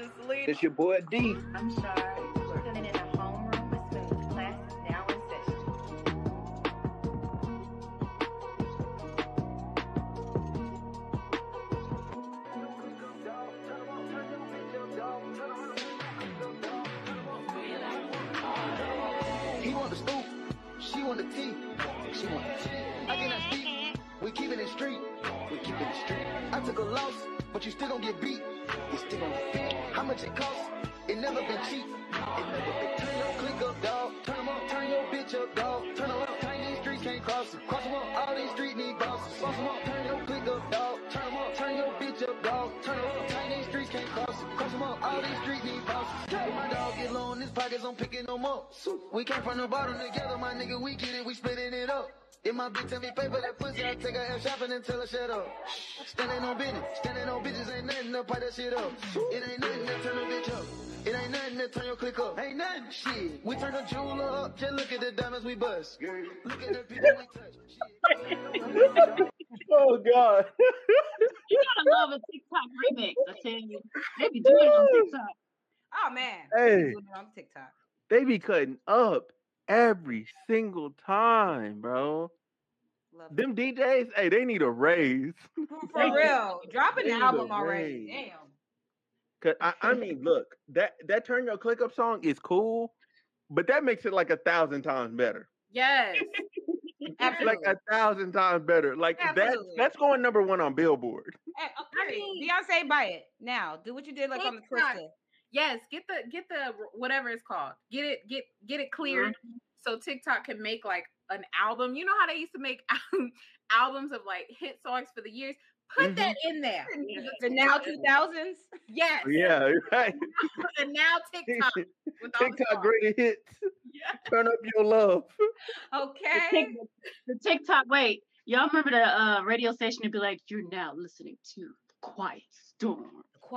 just leave. It's your boy D. I'm sorry. We're living in a homeroom with food. Classes now in session. He want the stoop. She want the tea. She want the tea. I cannot speak. We keep it in street. We keep it in street. I took a loss, but you still gon' get beat. You still gon' get beat. How much it cost? It never been cheap. It never been. Turn your click up, dog. Turn them up. Turn your bitch up, dog. Turn them up. Turn these streets can't cross them. Cross them up. All these streets need bosses. Boss them up. Turn your click up, dog. Turn them up. Turn your bitch up, dog. Turn them up. Turn these streets can't cross them. Cross them up. All these streets need bosses. Hey, my dog get low in his pockets. I'm picking them up. We came from the bottom together, my nigga. We get it. We splitting it up. If my bitch tell me pay for that pussy, I take her out shopping and tell her shut up. Standing on business, standing on bitches ain't nothing to pipe that shit up. It ain't nothing to turn a bitch up. It ain't nothing to turn your click up. Ain't nothing shit. We turn the jeweler up, just look at the diamonds we bust. Look at the people we touch. Oh God. You gotta love a TikTok remix, I tell you. They be doing it on TikTok. Oh man. Hey. They be doing it on TikTok. They be cutting up. Every single time, bro. Love them it. DJs, hey, they need a raise. For real. Drop an album already. Damn. Cause I mean, look, that Turn Your Click Up song is cool, but that makes it like 1,000 times better. Yes. Absolutely. Like 1,000 times better. Like that's going number one on Billboard. I mean, Beyonce, buy it now. Do what you did like on the Twister. Yes, get the whatever it's called. Get it cleared so TikTok can make like an album. You know how they used to make albums of like hit songs for the years? Put that in there. Yeah. The now 2000s? Yes. Yeah, right. The now TikTok. With TikTok greatest hits. Yeah. Turn up your love. Okay. The TikTok, wait. Y'all remember the radio station would be like, you're now listening to The Quiet Storm.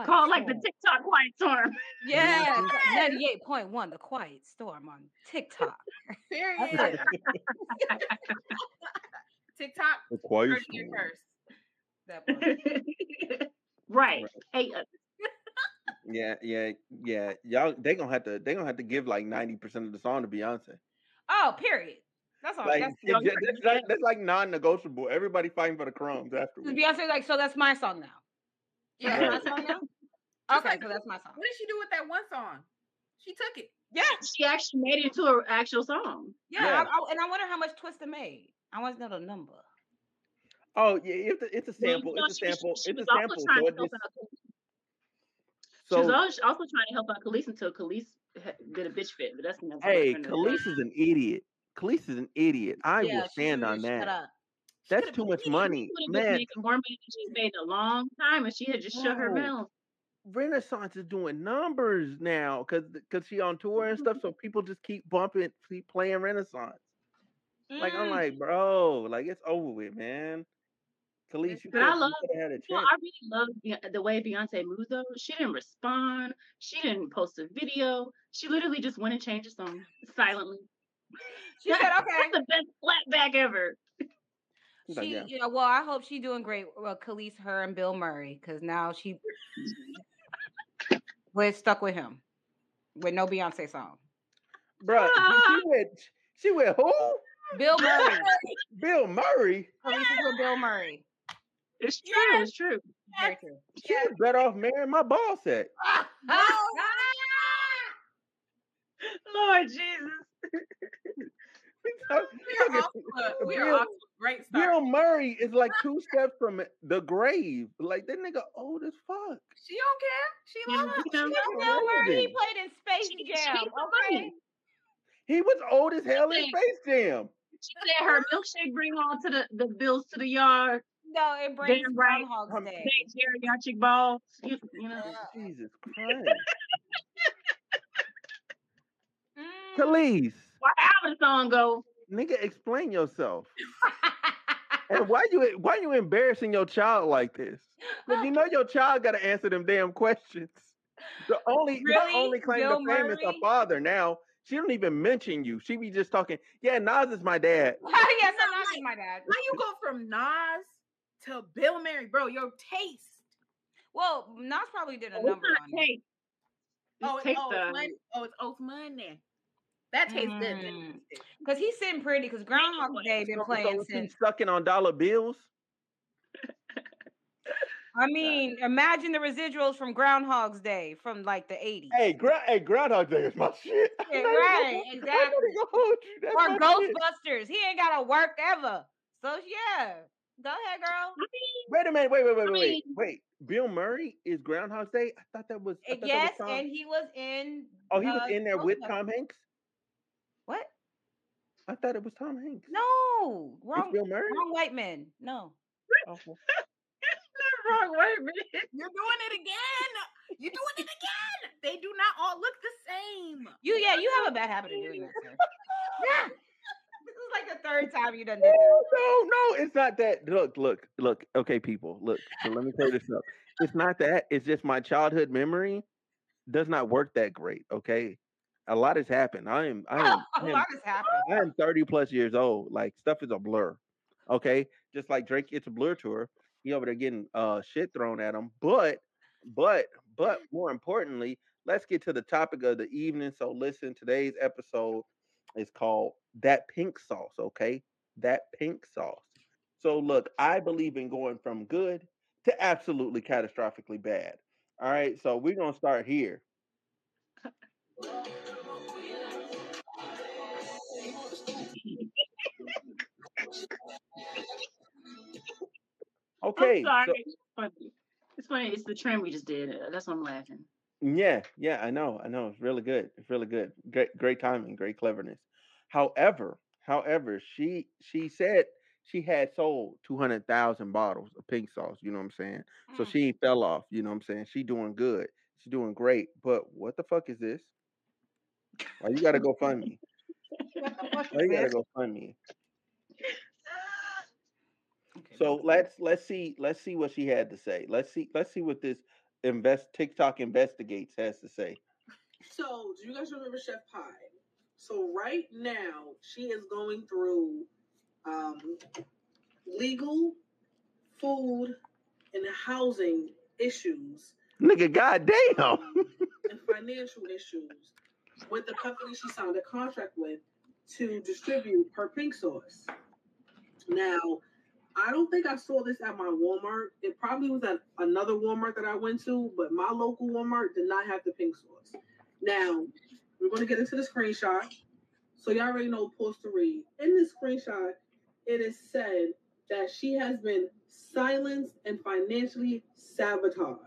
Called like the TikTok Quiet Storm. Yeah, 98.1, The Quiet Storm on TikTok. Period. TikTok. The Quiet Storm. That one. Right. Hey. Yeah. Y'all, they gonna have to give like 90% of the song to Beyonce. Oh, period. That's all. Like, that's like non-negotiable. Everybody fighting for the crumbs afterwards. Beyonce's like, so that's my song now. Yeah, that's my song now? Okay, so that's my song. What did she do with that one song? She took it. Yeah, she actually made it into an actual song. Yeah. I wonder how much Twista made. I want to know the number. Oh yeah, it's a sample. Well, it's a sample. She was also trying to help out Khaleesi until Khaleesi did a bitch fit, but that's not. Hey, Khaleesi's an idiot. Khaleesi's an idiot. I will stand on that. Shut up. That's too much money, man. More money than she's made in a long time, and she had just shut her mouth. Renaissance is doing numbers now because she on tour and stuff, so people just keep playing Renaissance. Like I'm like, bro, like it's over with, man. Khaleesi, but I really love the way Beyonce moved though. She didn't respond. She didn't post a video. She literally just went and changed the song silently. She said, "Okay, that's the best flatback ever." Well, I hope she's doing great. Well, Khaleesi, her and Bill Murray, because now we're stuck with him with no Beyonce song. Bruh, she went who? Bill Murray. Bill Murray. Khaleesi's with Bill Murray. It's true. Yes. It's true. Very true. Yes. She's better off marrying my ball sack. Lord Jesus. We are off to a great start. Bill Murray is like 2 steps from the grave. Like that nigga old as fuck. She don't care. She loves Bill Murray. He played in Space Jam. Okay. He was old as hell in Space Jam. She said her milkshake bring all to the bills to the yard. No, it brings Groundhog Day. Geriatric balls. You know. Jesus Christ. Khaleesi. How the song go? Nigga, explain yourself. And why you embarrassing your child like this? Because you know your child got to answer them damn questions. The only claim to fame is her father. Now she don't even mention you. She be just talking. Yeah, Nas is my dad. Yes, Nas is my dad. How you go from Nas to Bill Murray, bro? Your taste. Well, Nas probably did a number on it. It's oat Monday. That tastes good. Because he's sitting pretty. Because Groundhog Day been playing since. Sucking on dollar bills. I mean, imagine the residuals from Groundhog's Day from like the 80s. Hey, Groundhog Day is my shit. Yeah, right, exactly. Or Ghostbusters. Shit. He ain't got to work ever. So, yeah. Go ahead, girl. Wait a minute. Wait. Bill Murray is Groundhog's Day? I thought that was. Yes, and he was in. Oh, he was in there with Tom Hanks? What? I thought it was Tom Hanks. No. Wrong. Bill Murray? Wrong white men. No. Oh. Wrong way, man. You're doing it again. You're doing it again. They do not all look the same. You have a bad habit of doing that. Yeah. This is like the third time you done did that. No, it's not that. Look. Okay, people. Look. So let me clear this up. It's not that. It's just my childhood memory does not work that great. Okay. A lot has happened. I am 30 plus years old. Like stuff is a blur. Okay. Just like Drake, it's a blur to her. He over there getting shit thrown at him. But more importantly, let's get to the topic of the evening. So listen, today's episode is called That Pink Sauce, okay? That Pink Sauce. So look, I believe in going from good to absolutely catastrophically bad. All right, so we're going to start here. Okay. I'm sorry. So, it's funny. It's the trend we just did. That's why I'm laughing. Yeah, I know. It's really good. Great timing, great cleverness. However, she said she had sold 200,000 bottles of pink sauce, you know what I'm saying? Mm. So she ain't fell off, you know what I'm saying? She doing good. She's doing great. But what the fuck is this? Why you gotta GoFundMe? Okay, so let's see what she had to say. Let's see what this TikTok investigates has to say. So, do you guys remember Chef Pie? So right now she is going through legal, food, and housing issues. Nigga, goddamn, and financial issues with the company she signed a contract with to distribute her pink sauce. Now, I don't think I saw this at my Walmart. It probably was at another Walmart that I went to, but my local Walmart did not have the pink sauce. Now, we're going to get into the screenshot. So y'all already know pause to read. In this screenshot, it is said that she has been silenced and financially sabotaged.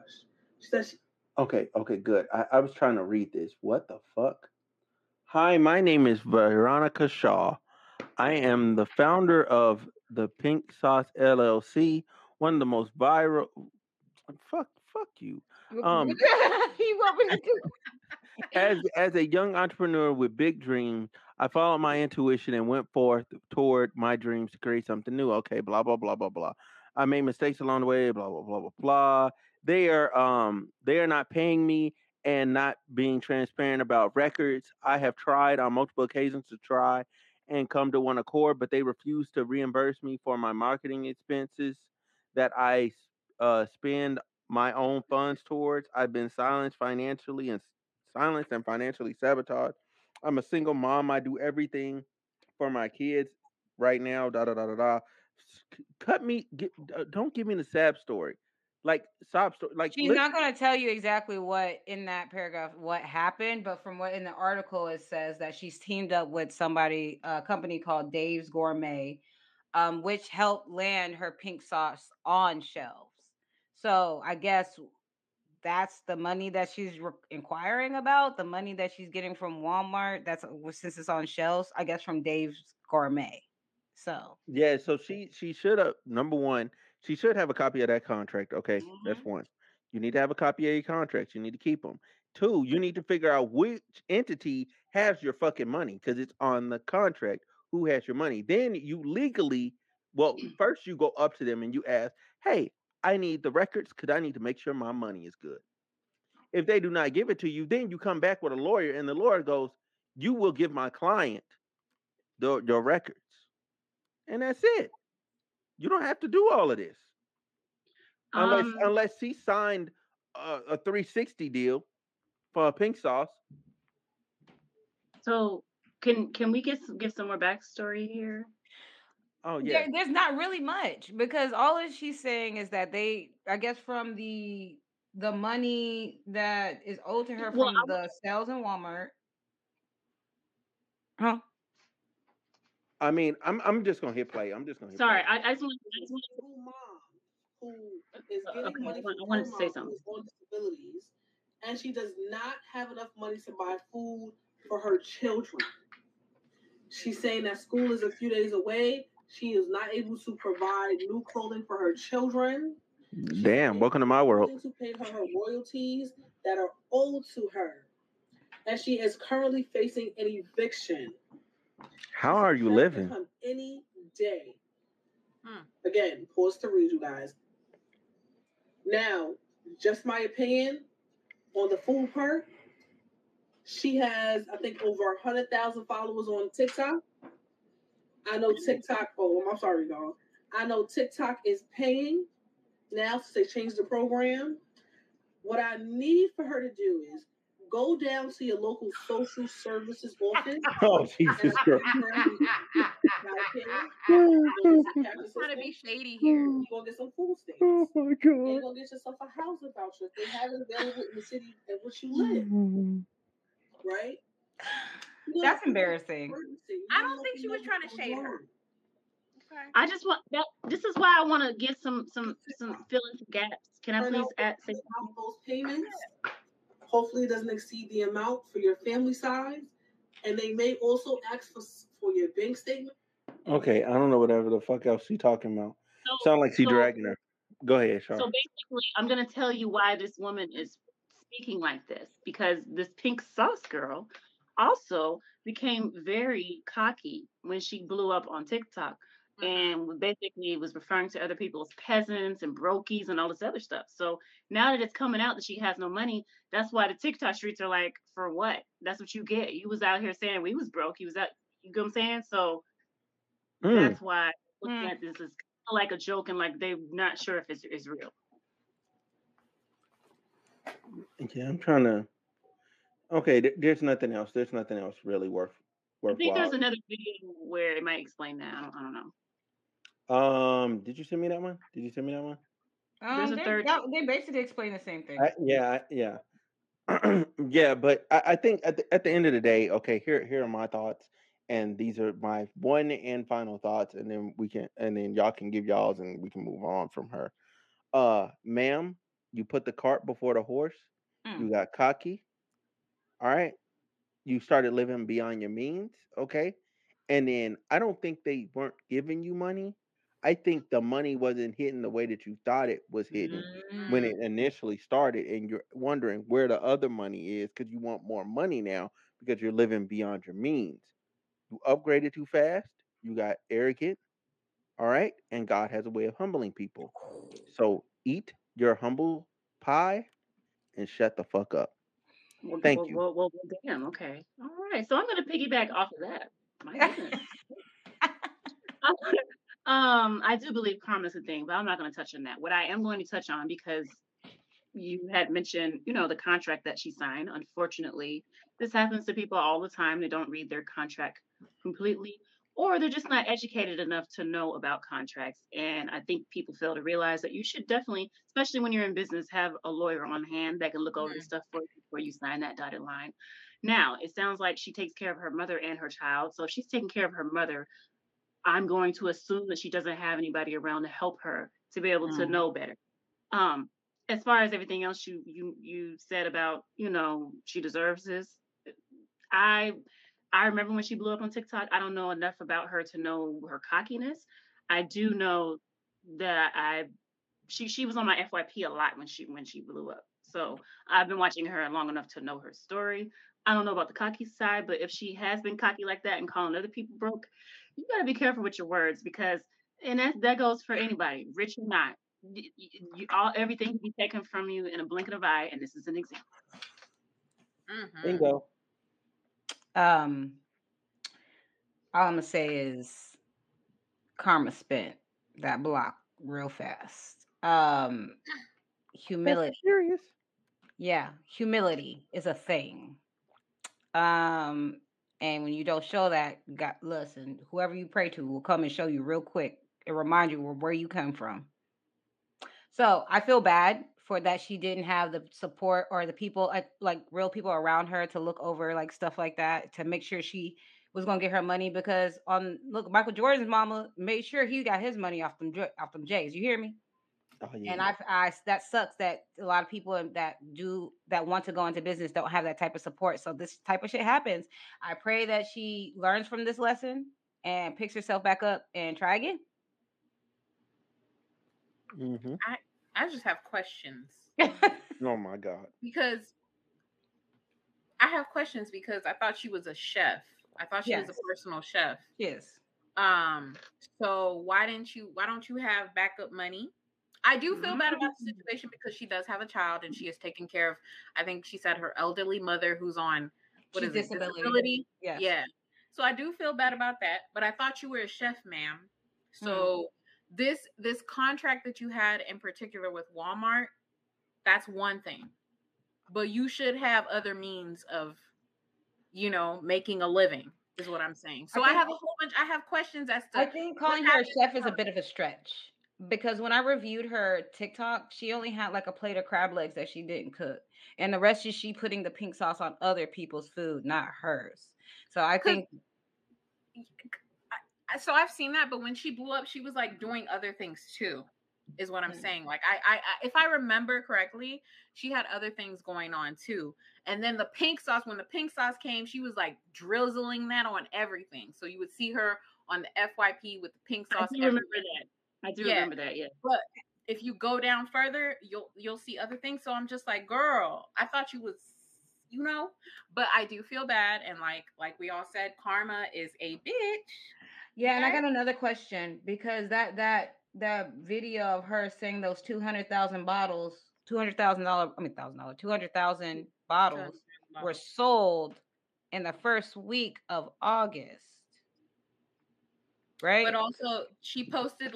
She said Okay, good. I was trying to read this. What the fuck? Hi, my name is Veronica Shaw. I am the founder of The Pink Sauce LLC, one of the most viral. Fuck you. As a young entrepreneur with big dreams, I followed my intuition and went forth toward my dreams to create something new. Okay, blah blah blah blah blah. I made mistakes along the way. Blah blah blah blah blah. They are not paying me and not being transparent about records. I have tried on multiple occasions to try and come to one accord, but they refuse to reimburse me for my marketing expenses that I spend my own funds towards. I've been silenced and financially sabotaged. I'm a single mom. I do everything for my kids right now. Cut me. Don't give me the sad story. Like sob story. Like she's not going to tell you exactly what in that paragraph what happened, but from what in the article it says that she's teamed up with somebody, a company called Dave's Gourmet, which helped land her pink sauce on shelves. So I guess that's the money that she's inquiring about, the money that she's getting from Walmart. That's since it's on shelves, I guess from Dave's Gourmet. So yeah, so she should have, number one, she should have a copy of that contract. Okay, that's one. You need to have a copy of your contracts. You need to keep them. Two, you need to figure out which entity has your fucking money because it's on the contract. Who has your money? Then you legally, first you go up to them and you ask, hey, I need the records because I need to make sure my money is good. If they do not give it to you, then you come back with a lawyer and the lawyer goes, you will give my client your records. And that's it. You don't have to do all of this, unless he signed a 360 deal for pink sauce. So can we give some more backstory here? Oh yeah, there's not really much because all that she's saying is that they, I guess, from the money that is owed to her from the sales in Walmart. Huh. I mean, I'm just gonna hit play. Sorry, play. I just want who is getting money from I wanted to say something. On disabilities, and she does not have enough money to buy food for her children. She's saying that school is a few days away. She is not able to provide new clothing for her children. Damn, welcome to my world. To pay for her royalties that are owed to her, and she is currently facing an eviction. How are you living? Any day. Again, pause to read, you guys. Now, just my opinion on the food part. She has, I think, over 100,000 followers on TikTok. I know TikTok. Oh, I'm sorry, y'all. I know TikTok is paying now since they changed the program. What I need for her to do is go down to your local social services office. Oh, Jesus Christ. It's trying to be shady here. You're going to get some food stamps. Oh, my God. You're going to get yourself a housing voucher. They have it available in the city in which you live. Right? That's embarrassing. I don't think she was trying to shade her. Okay. I just want that. This is why I want to get some fill in gaps. Can I please add those payments? Hopefully, it doesn't exceed the amount for your family size, and they may also ask for your bank statement. Okay, I don't know whatever the fuck else she's talking about. So, sound like she's dragging her. Go ahead, Charlotte. So basically, I'm gonna tell you why this woman is speaking like this, because this pink sauce girl also became very cocky when she blew up on TikTok, and basically was referring to other people as peasants and brokies and all this other stuff. So now that it's coming out that she has no money, that's why the TikTok streets are like, for what? That's what you get. You was out here saying we was broke. You was out, you know what I'm saying? So that's why looking at this is kind of like a joke and like they're not sure if it's real. Okay, I'm trying to. Okay, there's nothing else. There's nothing else really worthwhile. I think there's another video where it might explain that. I don't know. Did you send me that one? There's a third. They basically explain the same thing. Yeah, but I think at the end of the day, okay, here are my thoughts, and these are my one and final thoughts, and then y'all can give y'all's, and we can move on from her. Ma'am, you put the cart before the horse. You got cocky. All right. You started living beyond your means. Okay. And then I don't think they weren't giving you money. I think the money wasn't hitting the way that you thought it was hitting when it initially started. And you're wondering where the other money is because you want more money now because you're living beyond your means. You upgraded too fast. You got arrogant. All right. And God has a way of humbling people. So eat your humble pie and shut the fuck up. Thank you. Well, damn. Okay. All right. So I'm going to piggyback off of that. My goodness. I do believe karma is a thing, but I'm not going to touch on that. What I am going to touch on, because you had mentioned, the contract that she signed. Unfortunately, this happens to people all the time. They don't read their contract completely, or they're just not educated enough to know about contracts. And I think people fail to realize that you should definitely, especially when you're in business, have a lawyer on hand that can look over the stuff for you before you sign that dotted line. Now, it sounds like she takes care of her mother and her child. So if she's taking care of her mother, I'm going to assume that she doesn't have anybody around to help her to be able to know better. As far as everything else you said about, she deserves this. I remember when she blew up on TikTok, I don't know enough about her to know her cockiness. I do know that she was on my FYP a lot when she blew up. So I've been watching her long enough to know her story. I don't know about the cocky side, but if she has been cocky like that and calling other people broke, you got to be careful with your words because, and that goes for anybody, rich or not, everything can be taken from you in a blink of an eye, and this is an example. There you go. All I'm gonna say is karma spent that block real fast. Humility. That's serious. Yeah, humility is a thing. And when you don't show that, God, listen, whoever you pray to will come and show you real quick and remind you where you come from. So I feel bad for that she didn't have the support or the people, like real people around her to look over like stuff like that to make sure she was going to get her money, because look, Michael Jordan's mama made sure he got his money off them J's. You hear me? Oh, yeah. And I that sucks that a lot of people that want to go into business don't have that type of support. So this type of shit happens. I pray that she learns from this lesson and picks herself back up and try again. Mm-hmm. I just have questions. Oh my God. Because I thought she was a chef. I thought she was a personal chef. Yes. So why don't you have backup money? I do feel bad about the situation because she does have a child and she is taking care of, I think she said, her elderly mother who's on disability. Yes. Yeah. So I do feel bad about that, but I thought you were a chef, ma'am. So this contract that you had in particular with Walmart, that's one thing. But you should have other means of, making a living is what I'm saying. So I have questions as to, I think calling her a chef is a bit of a stretch. Because when I reviewed her TikTok, she only had like a plate of crab legs that she didn't cook. And the rest is she putting the pink sauce on other people's food, not hers. So I think... So I've seen that, but when she blew up, she was like doing other things too, is what I'm saying. Like I if I remember correctly, she had other things going on too. And then the pink sauce, when the pink sauce came, she was like drizzling that on everything. So you would see her on the FYP with the pink sauce. I remember that. I do remember that, yeah. But if you go down further, you'll see other things. So I'm just like, girl, I thought you was, but I do feel bad. And like we all said, karma is a bitch. Yeah, right? And I got another question, because that video of her saying those 200,000 bottles, $200,000 bottles were sold in the first week of August. Right. But also she posted.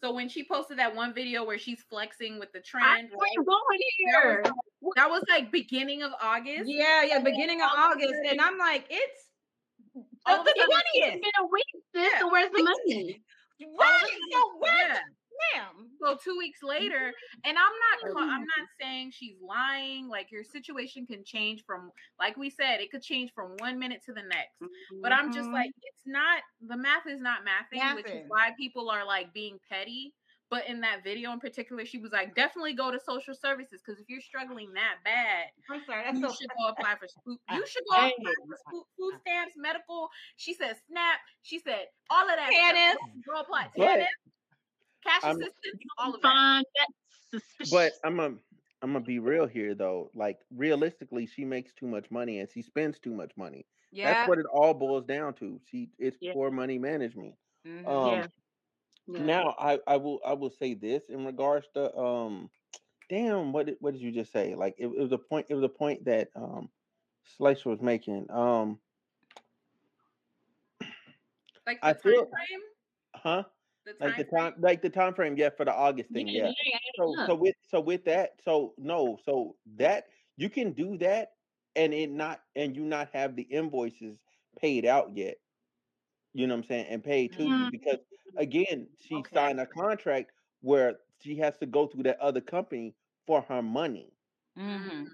So when she posted that one video where she's flexing with the trend, that was like beginning of August. Yeah. Beginning of August. And I'm like, it's the 20th. It's been a week, sis. Yeah. So where's the money? What? So what? Ma'am. So 2 weeks later, and I'm not saying she's lying. Like, your situation can change from, like we said, it could change from 1 minute to the next. Mm-hmm. But I'm just like, it's not, the math is not mathing, which is why people are like being petty. But in that video in particular, she was like, definitely go to social services, because if you're struggling that bad, I'm sorry, that's should go apply for food. You should go apply for food stamps, medical. She said SNAP. She said all of that. Go apply. Cash assistance, all of that. But I'm gonna be real here though. Like, realistically, she makes too much money and she spends too much money. Yeah, that's what it all boils down to. It's poor money management. Mm-hmm. Now I will say this in regards to what did you just say? Like, it was a point that Slicer was making. Like the time frame? Huh? The time frame, for the August thing, yeah. So that you can do that and you not have the invoices paid out yet. You know what I'm saying? And paid to you, because again, she signed a contract where she has to go through that other company for her money. Mm-hmm.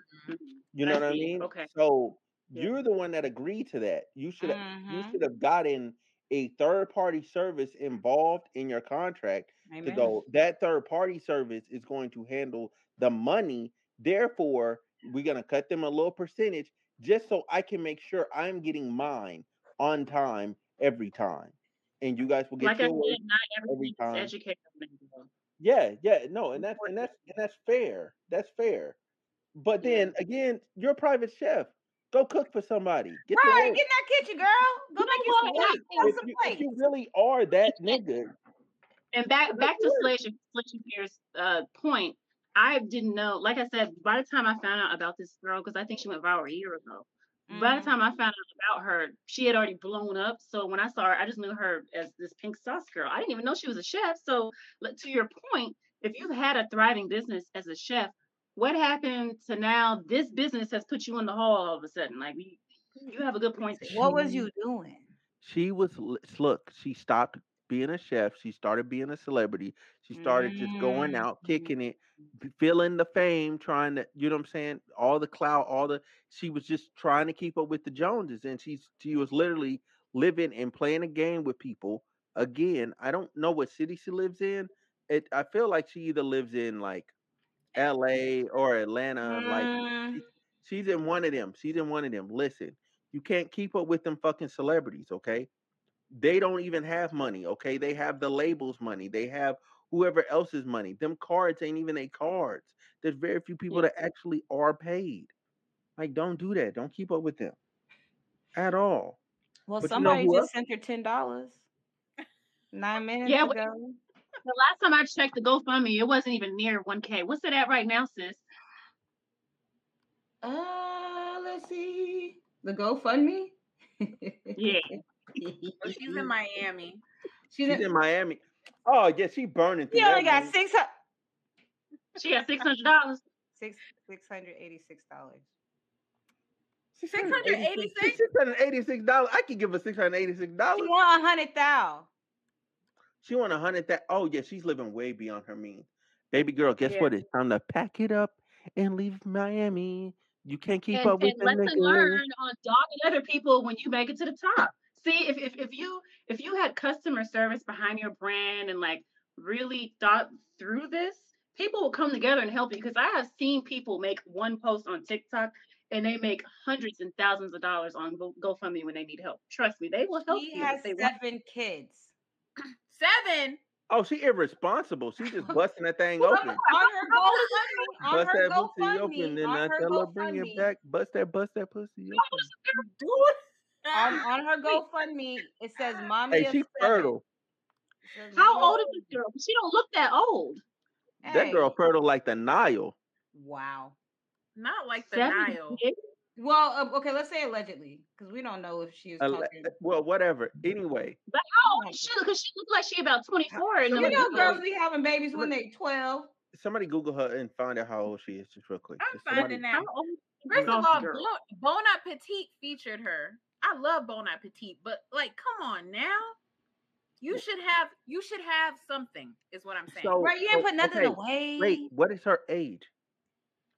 You know what I mean? Okay. So you're the one that agreed to that. You should have gotten a third-party service involved in your contract. Amen. To go, that third-party service is going to handle the money. Therefore, we're going to cut them a little percentage just so I can make sure I'm getting mine on time every time. And you guys will get yours every time. Educated. Yeah. No, and that's fair. That's fair. But then, again, you're a private chef. Go cook for somebody. Get in that kitchen, girl. Go make some plates. You really are that nigga. And back to Slater's point, I didn't know. Like I said, by the time I found out about this girl, because I think she went viral a year ago. Mm-hmm. By the time I found out about her, she had already blown up. So when I saw her, I just knew her as this pink sauce girl. I didn't even know she was a chef. So to your point, if you've had a thriving business as a chef, what happened to now this business has put you in the hall all of a sudden? Like, you have a good point. What was you doing? She was, look, she stopped being a chef. She started being a celebrity. She started just going out, kicking it, feeling the fame, trying to, you know what I'm saying? All the clout, she was just trying to keep up with the Joneses. And she was literally living and playing a game with people. Again, I don't know what city she lives in. I feel like she either lives in like LA or Atlanta. Like she's in one of them. She's in one of them. Listen, you can't keep up with them fucking celebrities, okay? They don't even have money, okay? They have the label's money. They have whoever else's money. Them cards ain't even their cards. There's very few people that actually are paid. Like, don't do that. Don't keep up with them at all. Well, but somebody sent her $10 9 minutes ago. The last time I checked the GoFundMe, it wasn't even near 1K. What's it at right now, sis? Let's see. The GoFundMe? Yeah. She's in Miami. She's in Miami. Oh, yeah, she's burning through. She got $600. $686. $686? $686. I could give her $686. She want 100,000. She want 100,000. Oh, yeah, she's living way beyond her means. Baby girl, guess what? It's time to pack it up and leave Miami. You can't keep up with them. Lesson learned on dogging other people when you make it to the top. See, if you had customer service behind your brand and like really thought through this, people will come together and help you. Because I have seen people make one post on TikTok and they make hundreds and thousands of dollars on GoFundMe when they need help. Trust me, they will help you. She has 7 kids. 7. Oh, she irresponsible. She just busting that thing open. On her GoFundMe. Bust that pussy open. On her GoFundMe, it says mommy. Hey, she's fertile. How old is this girl? She don't look that old. Hey. That girl fertile like the Nile. Wow. Not like the Nile. Well, okay, let's say allegedly, because we don't know if she is talking. Well, whatever. Anyway. But how old is she? Because she looks like she about 24. And you know girls be having babies when they're 12. Somebody Google her and find out how old she is just real quick. I'm finding out. First of all, Bon Appetit featured her. I love Bon Appetit, but like, come on now. You should have something, is what I'm saying. So, right, you didn't put nothing away. Wait, what is her age?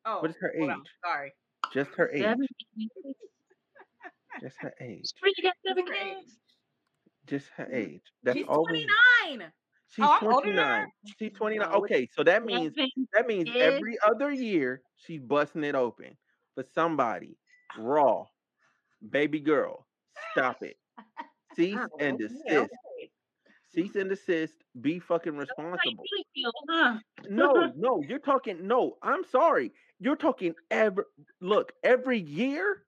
Oh, what is her age? On, sorry. Just her age. Just her age. She really got 7 kids. Just her age. That's She's 29. She's 29. She's 29. Okay, so that means every other year she's busting it open for somebody. Raw. Baby girl, stop it. Cease and desist. Cease and desist. Be fucking responsible. No, you're talking. No, I'm sorry. You're talking every year.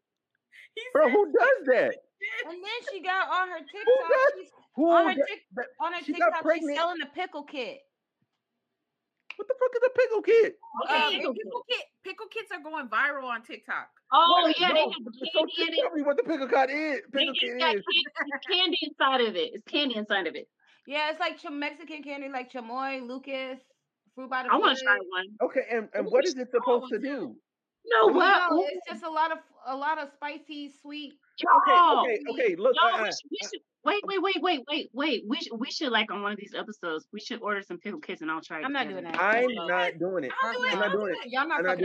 Bro, who does that? And then she got on her TikTok. She's selling a pickle kit. What the fuck is a pickle kit? Okay, pickle kits are going viral on TikTok. Oh yeah, they have candy. Tell me what the pickle kit is. Candy inside of it. It's candy inside of it. Yeah, it's like Mexican candy, like chamoy, Lucas, fruit by the. I want to try one. Okay, and what is it supposed to do? No, well, it's just a lot of spicy, sweet. Okay. Look, Wait. We should like on one of these episodes. We should order some pickle kits and I'll try it. I'm not doing it. Y'all not fucking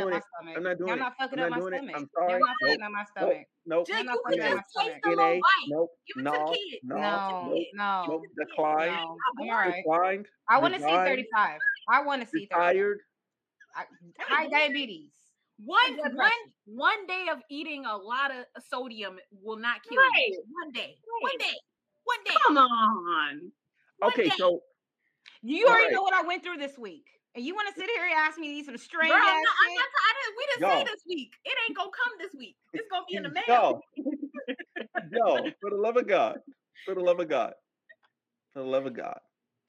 up my stomach. I'm sorry. Y'all not fucking up my stomach. Nope. Jake, you could just taste the little white. Give it to the kid. No. Declined. All right. I want to see 35. I want to see 35. Tired. High diabetes. One day of eating a lot of sodium will not kill you. One day. Come on. So you already know what I went through this week, and you want to sit here and ask me to eat some strange ass shit? We didn't say this week. It ain't gonna come this week. It's gonna be in the mail. No, for the love of God.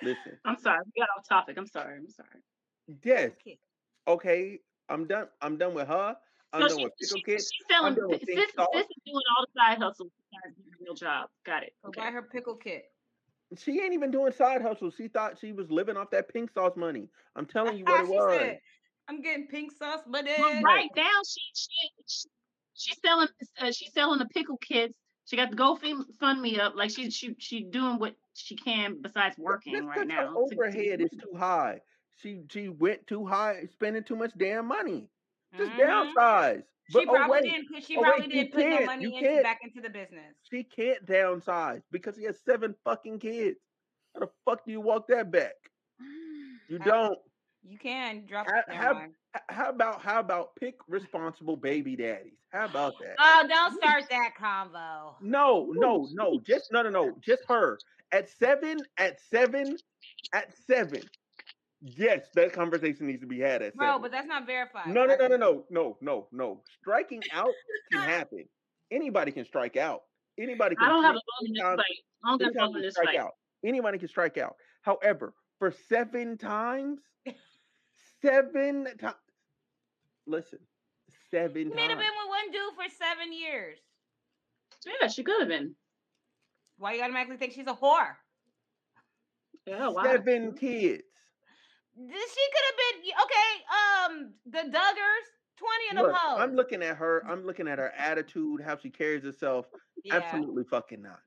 Listen. I'm sorry. We got off topic. I'm sorry. Yes. Okay. I'm done with her. I'm done with pickle kits. She's doing all the side hustles. Real job. Got it. Okay. Buy her pickle kit. She ain't even doing side hustles. She thought she was living off that pink sauce money. I'm telling you what it was. I'm getting pink sauce, but well, right now she's selling the pickle kits. She got the GoFundMe up. Like she doing what she can besides working right now. Her overhead is too high. She went too high, spending too much damn money. Just downsize. But she probably didn't put the money back into the business. She can't downsize because she has 7 fucking kids. How the fuck do you walk that back? You don't. You can drop it down. How about pick responsible baby daddies? How about that? Oh, don't start that combo. No. No. Just her. At seven. Yes, that conversation needs to be had at 7. No, but that's not verified. No. Striking out can happen. Anybody can strike out. Anybody can. I don't have a bone in this fight. Anybody can strike out. However, for 7 times. Listen, 7 times. You may have been with one dude for 7 years. Yeah, she could have been. Why you automatically think she's a whore? Yeah, wow. 7 kids. She could have been, the Duggars, 20 of them hoes. I'm looking at her attitude, how she carries herself. Yeah. Absolutely fucking not.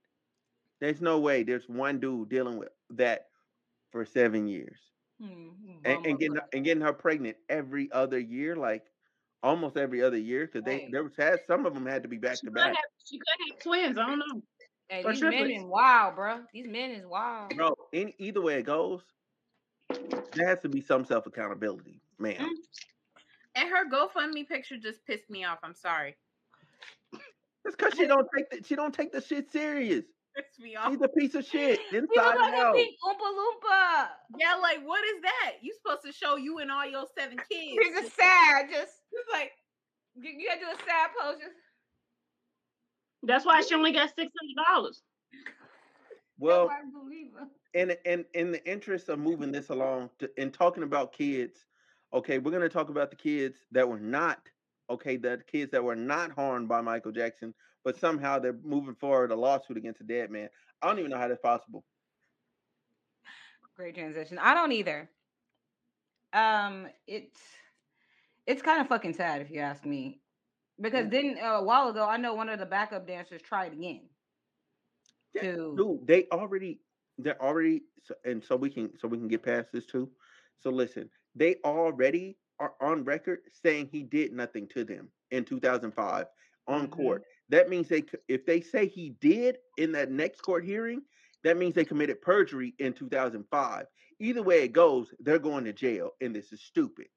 There's no way there's one dude dealing with that for 7 years. And getting her pregnant every other year, like almost every other year, because some of them had to be back to back. She could have twins, I don't know. Hey, these men is wild, bro. These men is wild. Bro, either way it goes, there has to be some self accountability, man. And her GoFundMe picture just pissed me off. I'm sorry. That's because she don't take the shit serious. Pissed me off. She's a piece of shit inside and out. Oompa Loompa. Yeah, like what is that? You supposed to show you and all your 7 kids. She's a sad. Just like you gotta do a sad pose. Just... That's why she only got $600. Well, and in the interest of moving this along and talking about kids, okay, we're going to talk about the kids that were not, harmed by Michael Jackson, but somehow they're moving forward a lawsuit against a dead man. I don't even know how that's possible. Great transition. I don't either. It's kind of fucking sad if you ask me, because a while ago, I know one of the backup dancers tried again. Dude, so we can get past this too. So listen, they already are on record saying he did nothing to them in 2005 on court. That means if they say he did in that next court hearing, that means they committed perjury in 2005. Either way it goes, they're going to jail, and this is stupid.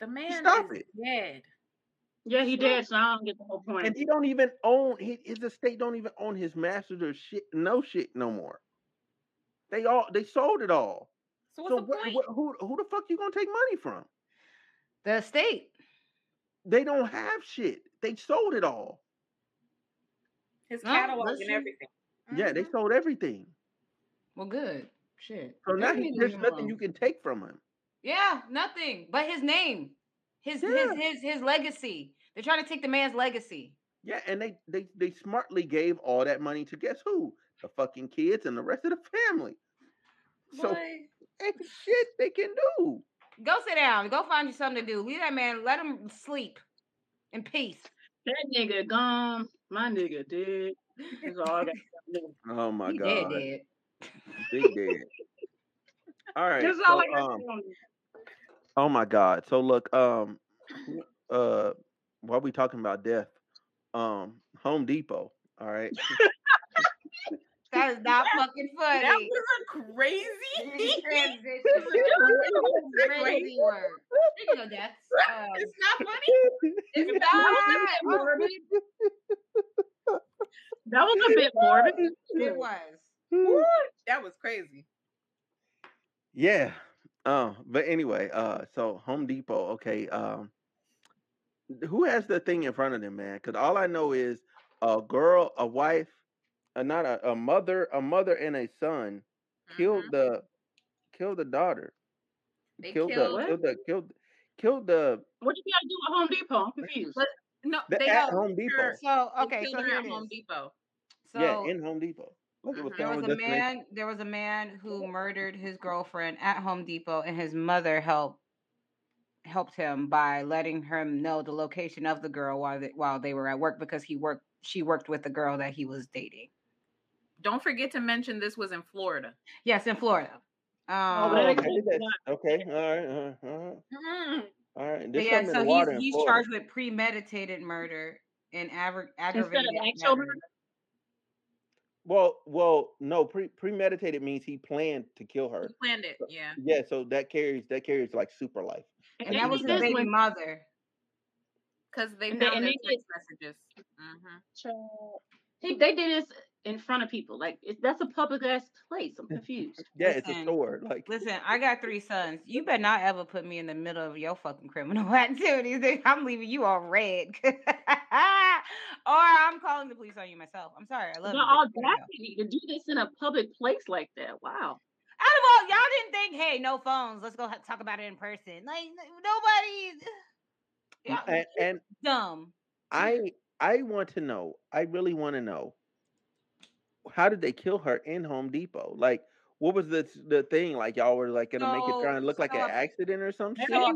The man is dead. Yeah, he did, so I don't get the whole point. And he don't even own, his estate don't even own his masters or shit no more. They sold it all. So what's the point? Who the fuck you gonna take money from? The estate. They don't have shit. They sold it all. His catalog and everything. Yeah, they sold everything. Well, good. Shit. So now there's nothing you can take from him. Yeah, nothing. But his name. His legacy. They're trying to take the man's legacy. Yeah, and they smartly gave all that money to guess who? The fucking kids and the rest of the family. Boy. So ain't shit they can do. Go sit down. Go find you something to do. Leave that man. Let him sleep in peace. That nigga gone. My nigga dead. That's all I got to do. Oh my God. Dead. Big dead. All right. That's all I got to do. Oh my God! So look, while we talking about death, Home Depot. All right. That's not fucking funny. That was a crazy transition. Crazy word. Speaking of deaths, it's not funny. It's not. That was a bit morbid. It was. Ooh, that was crazy. Yeah. But anyway, so Home Depot, okay. Who has the thing in front of them, man? Because all I know is a girl, a wife, a mother and a son killed the daughter. They killed the. What do you gotta do at Home Depot? I'm confused. But, no, they at Home Depot. So okay, so here it is. Home Depot. So, yeah, in Home Depot. There was a man who murdered his girlfriend at Home Depot, and his mother helped helped him by letting him know the location of the girl while they were at work, because she worked with the girl that he was dating. Don't forget to mention this was in Florida. Yes, in Florida. Okay. All right. Mm-hmm. All right. Yeah, so he's charged with premeditated murder and aggravated murder. Well, no. Premeditated means he planned to kill her. He planned it, yeah. Yeah, so that carries like super life. And that was his baby mother. Because they found the text messages. Mm-hmm. So, they did this in front of people. Like that's a public ass place. I'm confused. Yeah, listen, it's a sword. Listen, I got 3 sons. You better not ever put me in the middle of your fucking criminal activities. I'm leaving you all red. Or I'm calling the police on you myself. I'm sorry. I love you. The audacity to do this in a public place like that. Wow. Out of all, y'all didn't think, hey, no phones. Let's go talk about it in person. Like, nobody. And dumb. I want to know. I really want to know. How did they kill her in Home Depot? Like, what was the thing? Like, y'all were like gonna make it try and look like an accident or something? So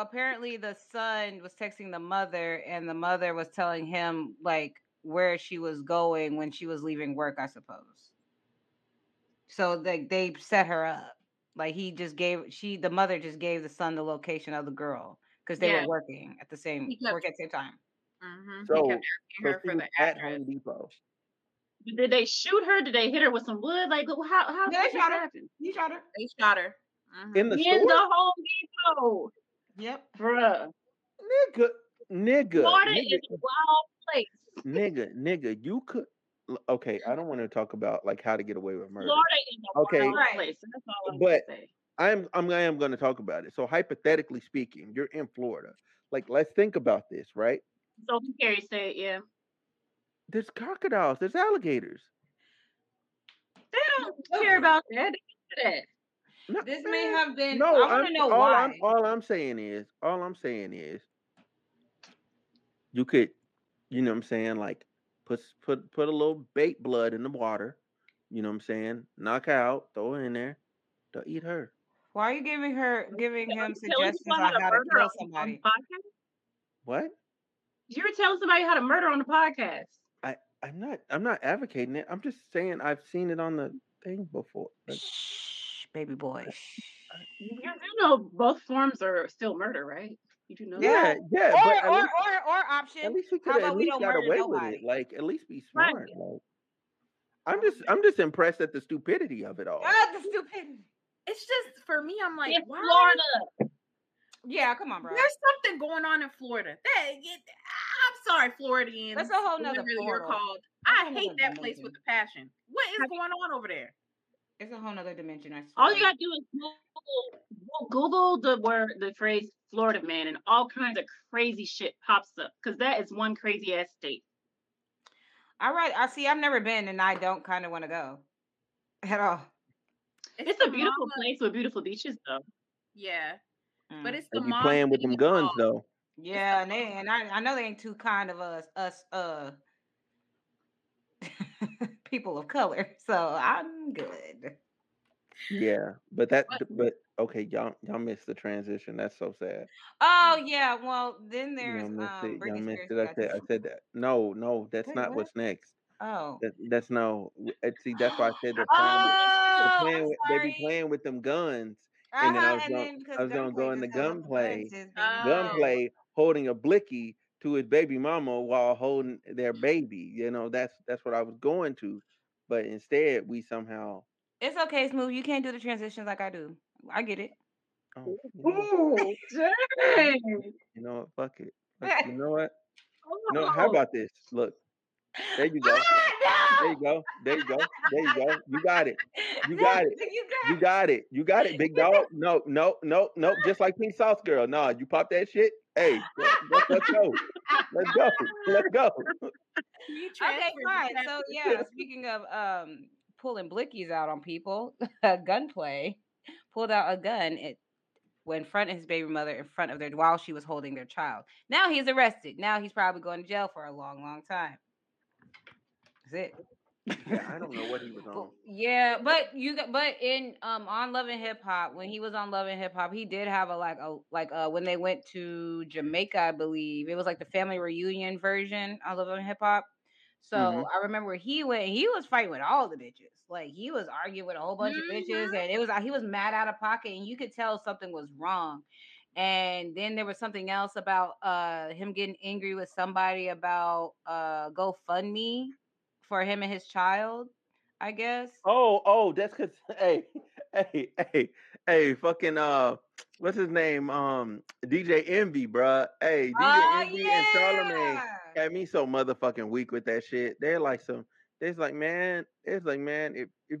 apparently the son was texting the mother, and the mother was telling him like where she was going when she was leaving work, I suppose. So they set her up. Like the mother just gave the son the location of the girl because they were working at the same time. Mm-hmm. At Home Depot. Did they shoot her? Did they hit her with some wood? Like how did that happen? He shot her. They shot her. Mm-hmm. In the Home Depot. Yep. Bruh. Nigga. Florida is a wild place. Nigga, you could. Okay, I don't want to talk about like how to get away with murder. Florida is a wild place. That's all I'm gonna say. I am going to talk about it. So hypothetically speaking, you're in Florida. Like, let's think about this, right? So Carrie said, yeah. There's crocodiles. There's alligators. They don't care about that. No, this may have been. No, I want to know why. All I'm saying is, you could, you know what I'm saying, like put a little bait blood in the water. You know what I'm saying? Knock her out, throw her in there, they'll eat her. Why are you giving him suggestions on how to kill somebody? What? You were telling somebody how to murder on the podcast. I'm not advocating it. I'm just saying I've seen it on the thing before. Shh, baby boy. You know both forms are still murder, right? You do know that? Yeah. Or option. At least we could have got away with it. Like, at least be smart. Right. Like, I'm just impressed at the stupidity of it all. The stupidity. It's just, for me, I'm like, why? Florida. Yeah, come on, bro. There's something going on in Florida. I'm sorry, Floridians. That's a whole nother portal. I hate that place with a passion. What is going on over there? It's a whole nother dimension. I swear. All you gotta do is Google the phrase Florida man, and all kinds of crazy shit pops up because that is one crazy ass state. All right, I see. I've never been, and I don't kind of want to go at all. It's a beautiful place with beautiful beaches, though. Yeah. But it's the mom playing with them guns though. Yeah, and I know they ain't too kind of us people of color, so I'm good. Yeah, but okay, y'all missed the transition. That's so sad. Oh yeah, well then there's Britney Spears. I said that. No, that's not what's next. Oh, that's no. See, that's why I said they be playing with them guns. And then I was gonna go in the gunplay, holding a blicky to his baby mama while holding their baby. You know, that's what I was going to, but instead we somehow. It's okay, Smooth. You can't do the transitions like I do. I get it. Oh, dang. You know what? Fuck it. You know what? No, how about this? Look. There you go. Oh, no! There you go. You got it. You got it, big dog. No. Just like pink sauce, girl. No, you pop that shit. Hey, let's go. Let's go. Okay, fine. So yeah, speaking of pulling blickies out on people, gunplay pulled out a gun in front of his baby mother, while she was holding their child. Now he's arrested. Now he's probably going to jail for a long, long time. It Yeah, I don't know what he was on. Yeah, but in on Love and Hip Hop, when he was on Love and Hip Hop, he did have a when they went to Jamaica, I believe it was like the family reunion version on Love and Hip Hop. So I remember he went. He was fighting with all the bitches. Like he was arguing with a whole bunch of bitches, and it was he was mad out of pocket, and you could tell something was wrong. And then there was something else about him getting angry with somebody about GoFundMe for him and his child, I guess. Oh, that's because hey, fucking what's his name? DJ Envy, bruh. Hey, DJ Envy and Charlamagne got me so motherfucking weak with that shit. It's like, man, if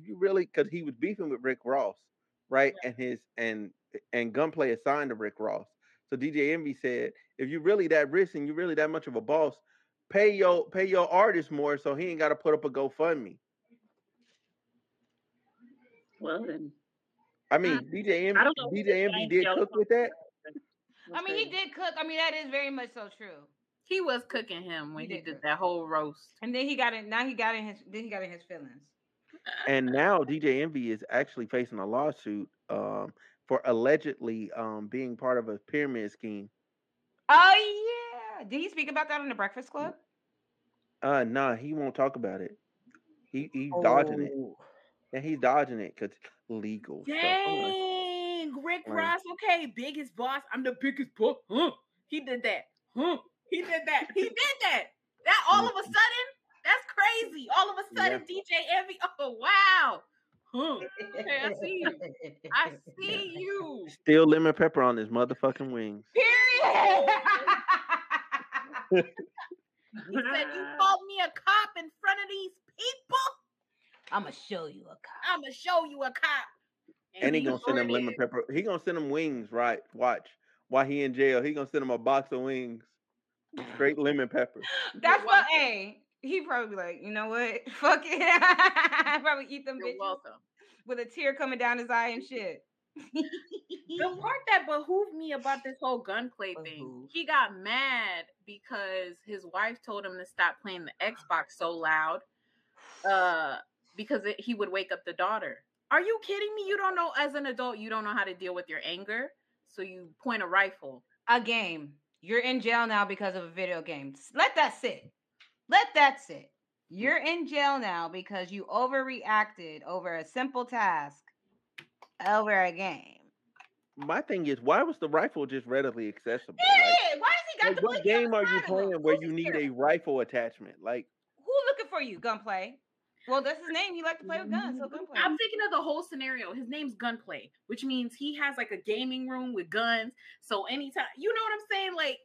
you really, because he was beefing with Rick Ross, right? Yeah. And Gunplay assigned to Rick Ross. So DJ Envy said, if you really that rich and you really that much of a boss, pay your artist more so he ain't got to put up a GoFundMe. Well, then. I mean, DJ Envy did cook with that. I mean, he did cook. I mean, that is very much so true. He was cooking him when he did that whole roast. And then he got in his feelings. And now DJ Envy is actually facing a lawsuit for allegedly being part of a pyramid scheme. Oh, yeah. Did he speak about that on the Breakfast Club? No, he won't talk about it. He's dodging it. And he's dodging it because it's legal. Dang, so. Rick Ross, okay, biggest boss. I'm the biggest boss. Huh. He did that. Huh. He did that. He did that. That all of a sudden? That's crazy. All of a sudden, yeah. DJ Envy. Oh, wow. Okay, I see you. I see you. Still lemon pepper on his motherfucking wings. Period. He said, you called me a cop in front of these people? I'ma show you a cop. And he gonna send him lemon pepper. He gonna send him wings, right? Watch. While he in jail, he gonna send him a box of wings. Straight lemon pepper. That's what he probably be like, you know what? Fuck it. I probably eat them bitches. Welcome. With a tear coming down his eye and shit. The part that behooved me about this whole gunplay thing, he got mad because his wife told him to stop playing the Xbox so loud because he would wake up the daughter. Are you kidding me? You don't know, as an adult, you don't know how to deal with your anger, so you point a rifle. A game. You're in jail now because of a video game. Let that sit. You're in jail now because you overreacted over a simple task, over a game. My thing is, why was the rifle just readily accessible? Like, why does he got the what game are you playing where you need a rifle attachment? Like, who looking for you? Gunplay. Well, that's his name. He likes to play with guns, so Gunplay. I'm thinking of the whole scenario. His name's Gunplay, which means he has like a gaming room with guns. So anytime, you know what I'm saying? Like,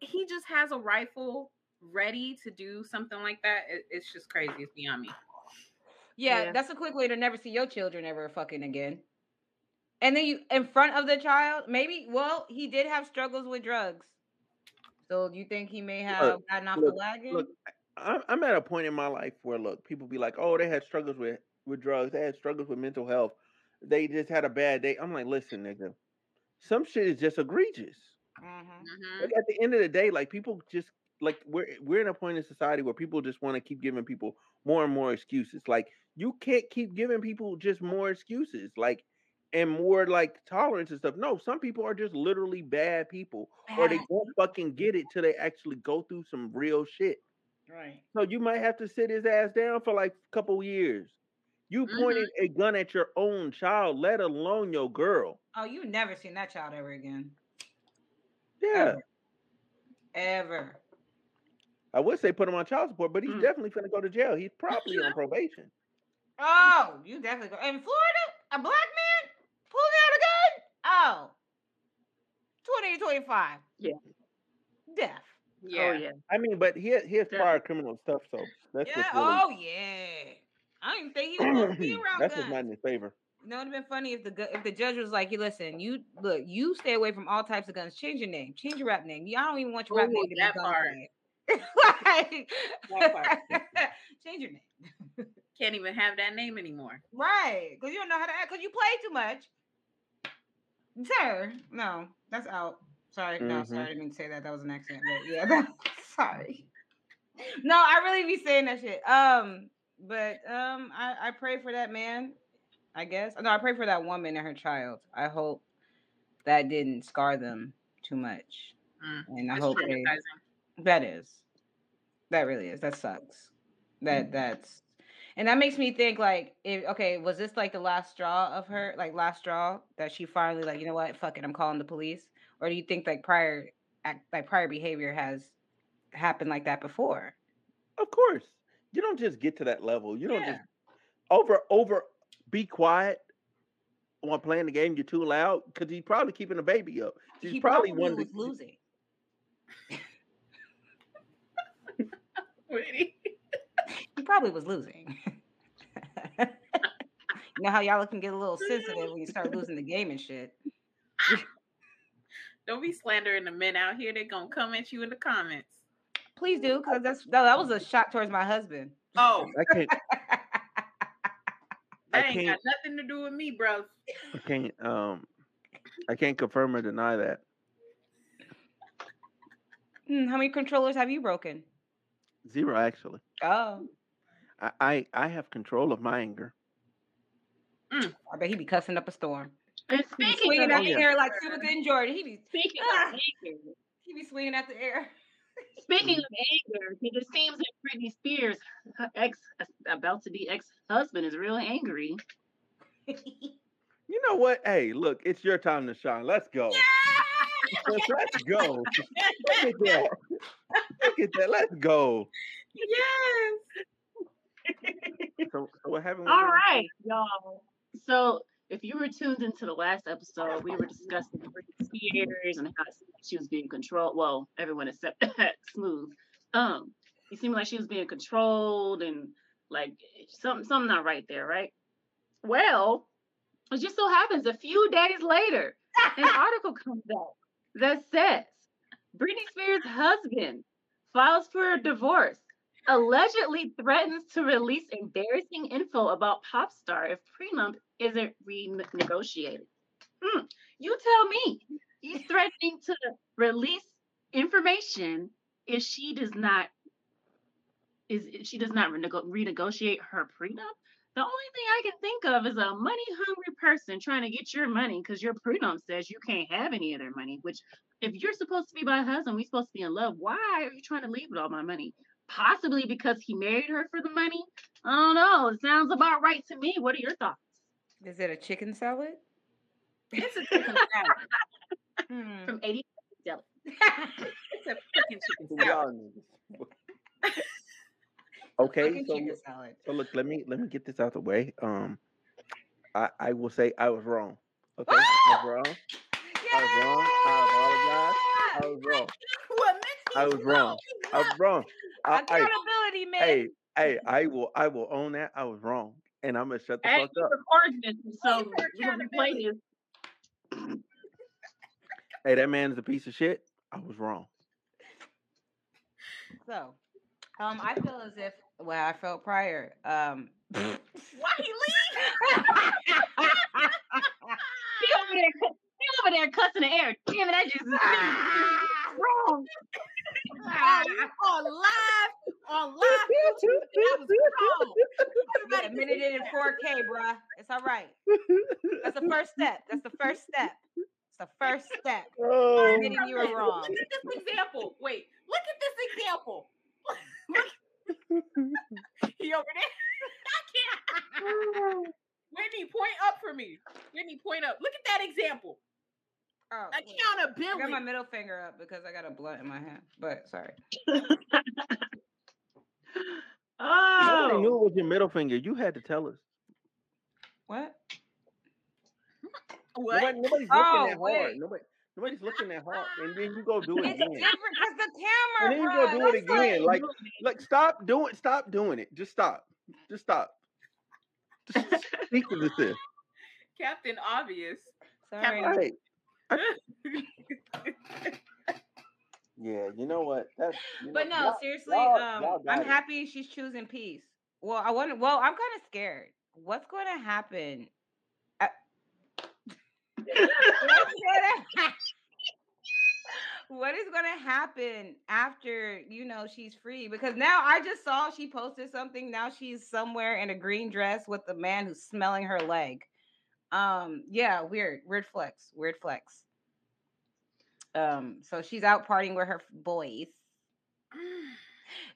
he just has a rifle ready to do something like that. It's just crazy. It's beyond me. Yeah, that's a quick way to never see your children ever fucking again. And then you in front of the child, maybe. Well, he did have struggles with drugs, so you think he may have gotten off the wagon? Look, I'm at a point in my life where people be like, oh, they had struggles with drugs, they had struggles with mental health, they just had a bad day. I'm like, listen, nigga, some shit is just egregious. Like, at the end of the day, like, people just like we're in a point in society where people just want to keep giving people more and more excuses. Like, you can't keep giving people just more excuses, like, and more like tolerance and stuff. No, some people are just literally bad people, or they won't fucking get it till they actually go through some real shit. Right. So you might have to sit his ass down for like a couple years. You pointed a gun at your own child, let alone your girl. Oh, you never seen that child ever again. Yeah. Ever. I would say put him on child support, but he's definitely finna go to jail. He's probably on probation. Oh, you definitely go. In Florida, a black man pulled out a gun? Oh. 20-25. Yeah. Death. Yeah. Oh, yeah. I mean, but he has prior criminal stuff, so that's just really... Oh, yeah. I didn't think he was going to be around That's guns. Just not in his favor. You know, it would have been funny if the judge was like, hey, listen, you stay away from all types of guns. Change your name. Change your rap name. I don't even want your rap name to be that part. Like, change your name. Can't even have that name anymore, right? Because you don't know how to act because you play too much, sir. No, that's out. Sorry, no, sorry, I didn't mean to say that. That was an accident, but yeah, sorry. No, I really be saying that shit. But I pray for that man, I guess. No, I pray for that woman and her child. I hope that didn't scar them too much. And I hope that really is. That sucks. That's and that makes me think, like, if, okay, was this like the last straw of her? Like, last straw that she finally, like, you know what? Fuck it, I'm calling the police. Or do you think like prior behavior has happened like that before? Of course. You don't just get to that level. You don't just be quiet while playing the game. You're too loud because he's probably keeping the baby up. He's probably one who's losing. Really? He probably was losing. You know how y'all can get a little sensitive when you start losing the game and shit. Don't be slandering the men out here. They're going to come at you in the comments. Please do, because that was a shot towards my husband. Oh. That ain't got nothing to do with me, bro. I can't confirm or deny that. How many controllers have you broken? 0, actually. Oh. I have control of my anger. I bet he be cussing up a storm. And swinging at the air like Superman Jordan. He be speaking of anger. He be swinging at the air. Speaking of anger, it seems that Britney Spears, her ex-husband, is real angry. You know what? Hey, look, it's your time to shine. Let's go. Yeah! Let's go. Look at that. Look at that. Let's go. Yes. So what happened? All right, y'all. So if you were tuned into the last episode, we were discussing Britney Spears and how she was being controlled. Well, everyone except Smooth. It seemed like she was being controlled and like something not right there, right? Well, it just so happens a few days later, an article comes out that says Britney Spears' husband files for a divorce, allegedly threatens to release embarrassing info about pop star if prenup isn't renegotiated. You tell me. He's threatening to release information if she does not renegotiate her prenup. The only thing I can think of is a money-hungry person trying to get your money because your prenup says you can't have any of their money, which if you're supposed to be my husband, we're supposed to be in love. Why are you trying to leave with all my money? Possibly because he married her for the money? I don't know. It sounds about right to me. What are your thoughts? Is it a chicken salad? It's a chicken salad. From 80 to It's a freaking chicken salad. Okay, so look, let me get this out of the way. I will say I was wrong. Okay, I was wrong. Accountability, man. Hey, I will own that. I was wrong, and I'm gonna shut the fuck up. This, so we're gonna play this. Hey, that man's a piece of shit. I was wrong. So, I feel as if I felt prior. Why he leave? he over there cussing the air. Damn it! I just wrong. On live YouTube, that was wrong. Everybody admitted it in 4K, bruh. It's all right. That's the first step. It's the first step. Oh. Admitting you were wrong. Look at this example. Wait, look at this example. He over there. I can't. Whitney, point up for me. Whitney, point up. Look at that example. Oh, accountability. I got my middle finger up because I got a blunt in my hand. But sorry. Nobody knew it was your middle finger. You had to tell us. What? Nobody's looking that hard. And then you go do it again. It's different because the camera. And then you go do it again. Like stop doing it. Just stop. Just speak with this. Captain Obvious. Sorry. Captain. Yeah, you know what? Seriously, I'm happy she's choosing peace. Well, I'm kind of scared. What's going to happen? What is going to happen after, you know, she's free? Because now I just saw she posted something. Now she's somewhere in a green dress with a man who's smelling her leg. Yeah, weird flex. So she's out partying with her boys.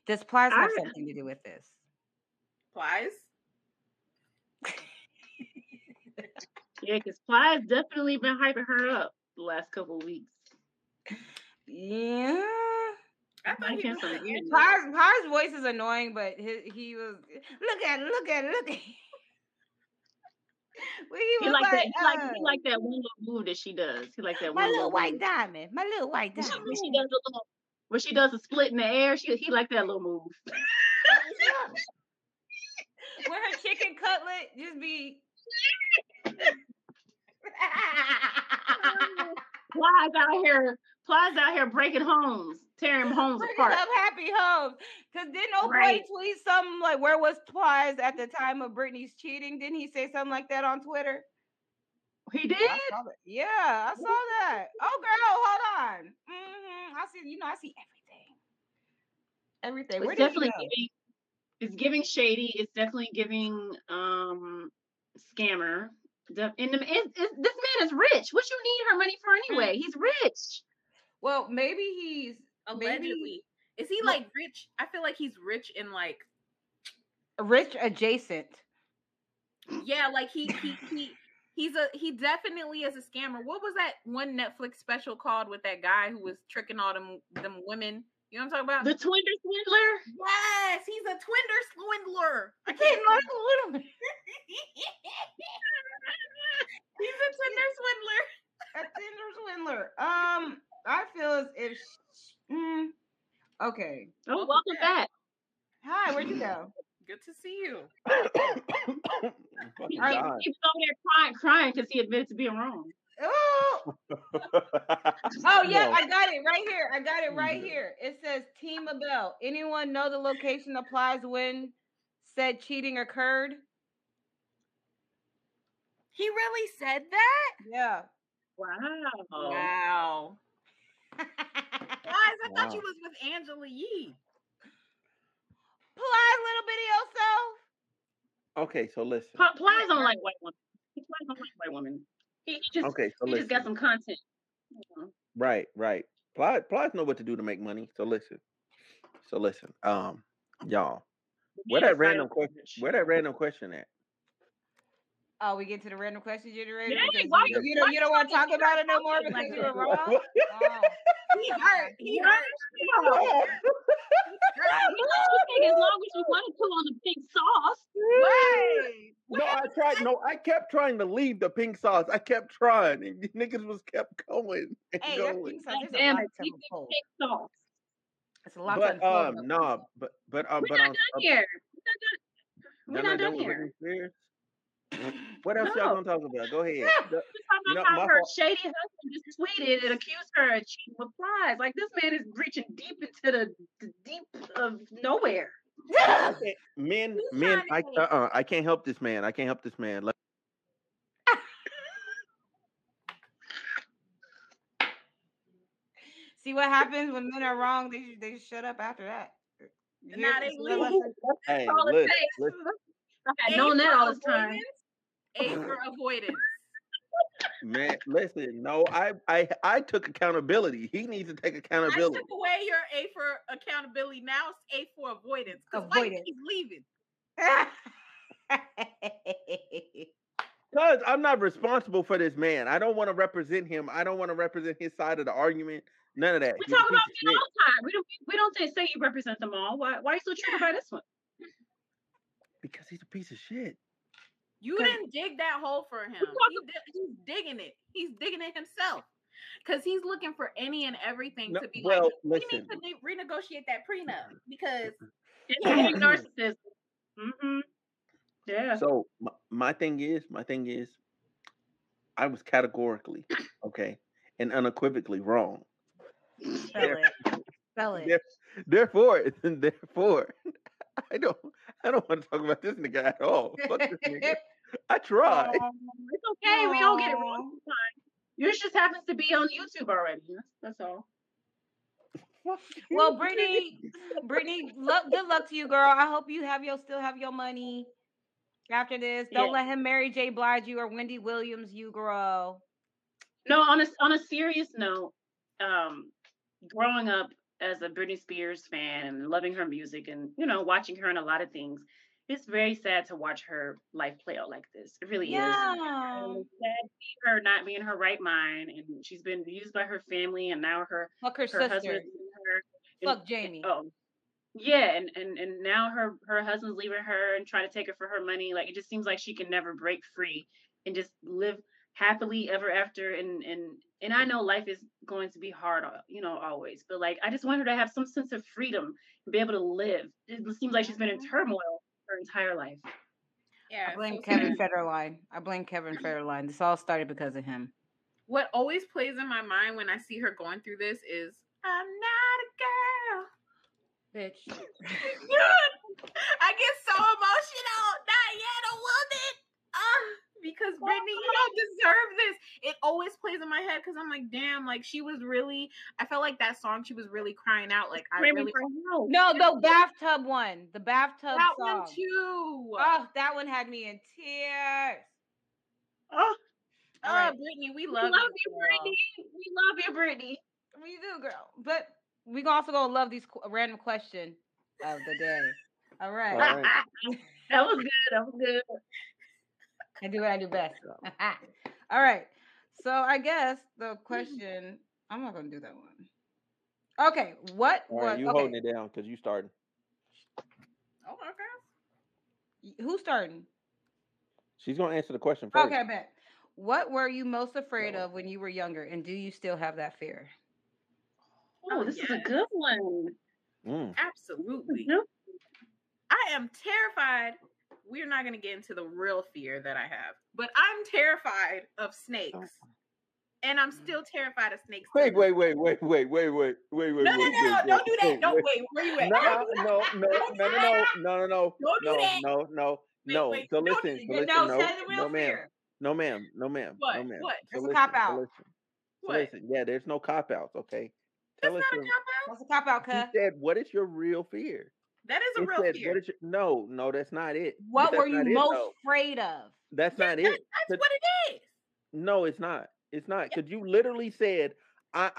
Does Plies have something to do with this? Plies? Yeah, because Plies definitely been hyping her up the last couple of weeks. Yeah, I thought he was Par's voice is annoying, but he was look at. Well, he was like that one little move that she does. He like that one little white diamond, my little white diamond. When she does a split in the air, he like that little move. With her chicken cutlet, just be. Plies out here breaking homes, tearing homes apart. Breaking up happy homes. Because didn't old boy tweet something like, where was Plies at the time of Britney's cheating? Didn't he say something like that on Twitter? He did? I saw that. Oh, girl, hold on. Mm-hmm. I see everything. It's definitely giving, shady. It's definitely giving scammer. This man is rich. What you need her money for anyway? He's rich. Well, maybe he's allegedly. Maybe, is he like rich? I feel like he's rich in like rich adjacent. Yeah, like he definitely is a scammer. What was that one Netflix special called with that guy who was tricking all them women? You know what I'm talking about? The Tinder Swindler? Yes, he's a Tinder Swindler. I can't remember. He's a Tinder Swindler. A Tinder Swindler. I feel as if... Okay. Oh, welcome back. Hi, where'd you go? Good to see you. He was over there crying because he admitted to being wrong. Oh. Oh yeah, I got it right here. It says Team Abel. Anyone know the location that Plies when said cheating occurred? He really said that? Yeah. Wow. Plies, I thought you was with Angela Yee. Plies, little bitty self. Okay, so listen. Plies don't like white women. Plies don't like white women. He just got some content. Right. Plies know what to do to make money. So listen, y'all. Where that random question at? Oh, we get to the random question generator. You don't want to talk about it no more because you were wrong. Oh. He hurt. As long as you wanted to on the pink sauce. Right. I kept trying to leave the pink sauce. I kept trying, and niggas was kept going. That's pink sauce. It's a lot of fun. We're not done here. What else y'all gonna talk about? Go ahead. About her shady husband just tweeted and accused her of cheating with Plies. Like, this man is reaching deep into the deep of nowhere. Men, I can't help this man. See what happens when men are wrong? They shut up after that. Hey, look. I've known that all this time. A for avoidance. Man, listen. No, I took accountability. He needs to take accountability. I took away your A for accountability. Now it's A for avoidance. Because why is he leaving? Because I'm not responsible for this man. I don't want to represent him. I don't want to represent his side of the argument. None of that. We talk about it all the time. We don't say you represent them all. Why are you so triggered by this one? Because he's a piece of shit. You didn't dig that hole for him. He's digging it. He's digging it himself. Because he's looking for any and everything to be listen. We need to renegotiate that prenup because it's a narcissism. Mm-hmm. Yeah. So my thing is, I was categorically, and unequivocally wrong. Spell it. Therefore. I don't want to talk about this nigga at all. Fuck this nigga. I tried. It's okay. We all get it wrong. Yours just happens to be on YouTube already. That's all. Well, Brittany, good luck to you, girl. I hope you still have your money after this. Don't let him marry Jay Blige you or Wendy Williams you, girl. No, on a serious note, growing up as a Britney Spears fan and loving her music and, watching her in a lot of things, it's very sad to watch her life play out like this. It really is. And it's sad to see her not be in her right mind, and she's been used by her family, and now her sister. Husband's leaving her. Fuck Jamie. And now her husband's leaving her and trying to take her for her money. Like, it just seems like she can never break free and just live happily ever after. And I know life is going to be hard, always. But like, I just want her to have some sense of freedom and be able to live. It seems like she's been in turmoil her entire life. Yeah, I blame Kevin Federline. This all started because of him. What always plays in my mind when I see her going through this is, I'm not a girl, bitch. I get so emotional. Not yet a woman. Because Brittany, you don't deserve this. It always plays in my head because I'm like, damn, like she was really, I felt like that song, she was really crying out. Like, I really. No, the bathtub one. The bathtub that song. That one too. Oh, that one had me in tears. Oh, right. Brittany, we love you, Brittany. We love you, Brittany. We do, girl. But we also going to love these random question of the day. All right. All right. That was good. I do what I do best. All right. So I guess the question, I'm not going to do that one. Okay. What was... All right, you holding it down because you starting. Oh, okay. Who's starting? She's going to answer the question first. Okay, I bet. What were you most afraid of when you were younger, and do you still have that fear? Oh, this is a good one. Mm. Absolutely. I am terrified... We're not going to get into the real fear that I have, but I'm terrified of snakes, and I'm still terrified of snakes. Wait. No, don't do that. Don't wait. Where you at? No. So listen, no, ma'am. What? That's a cop out. Listen, yeah, there's no cop outs. Okay. That's not a cop out. That's a cop out, cuz. He said, "What is your real fear?" That is a real fear. No, that's not it. What were you most afraid of? That's not it. That's what it is. No, it's not. It's not. Because you literally said, I'm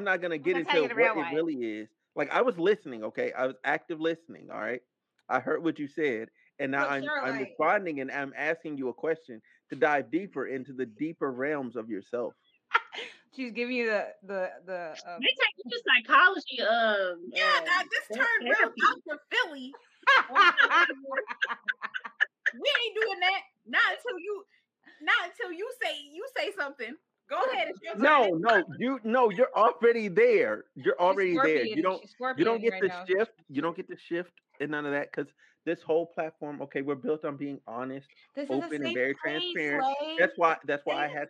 not going to get into what it really is. Like, I was listening, okay? I was active listening, all right? I heard what you said. And now I'm responding, and I'm asking you a question to dive deeper into the deeper realms of yourself. She's giving you the they take you to psychology. God, this turned real out to Philly. We ain't doing that. Not until you say something. Go ahead. You're already there. You don't get the shift. You don't get the shift and none of that because this whole platform. Okay, we're built on being honest, open, and very transparent. That's why I had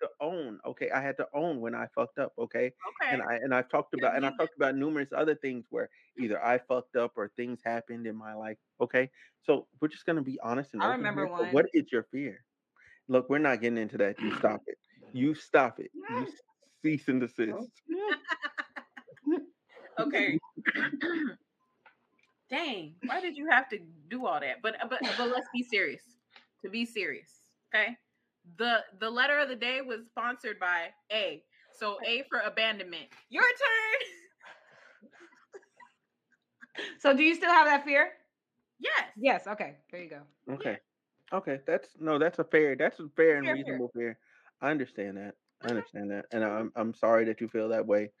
to own. Okay, I had to own when I fucked up. Okay. And I talked about numerous other things where either I fucked up or things happened in my life. Okay, so we're just gonna be honest and open. I remember one. What is your fear? Look, we're not getting into that. You stop it. You cease and desist. Okay. Dang. Why did you have to do all that? But let's be serious. To be serious. Okay. The letter of the day was sponsored by A. So A for abandonment. Your turn. So do you still have that fear? Yes. Yes. Okay. There you go. Okay. Yeah. Okay. That's a fair and reasonable fear. I understand that. And I'm sorry that you feel that way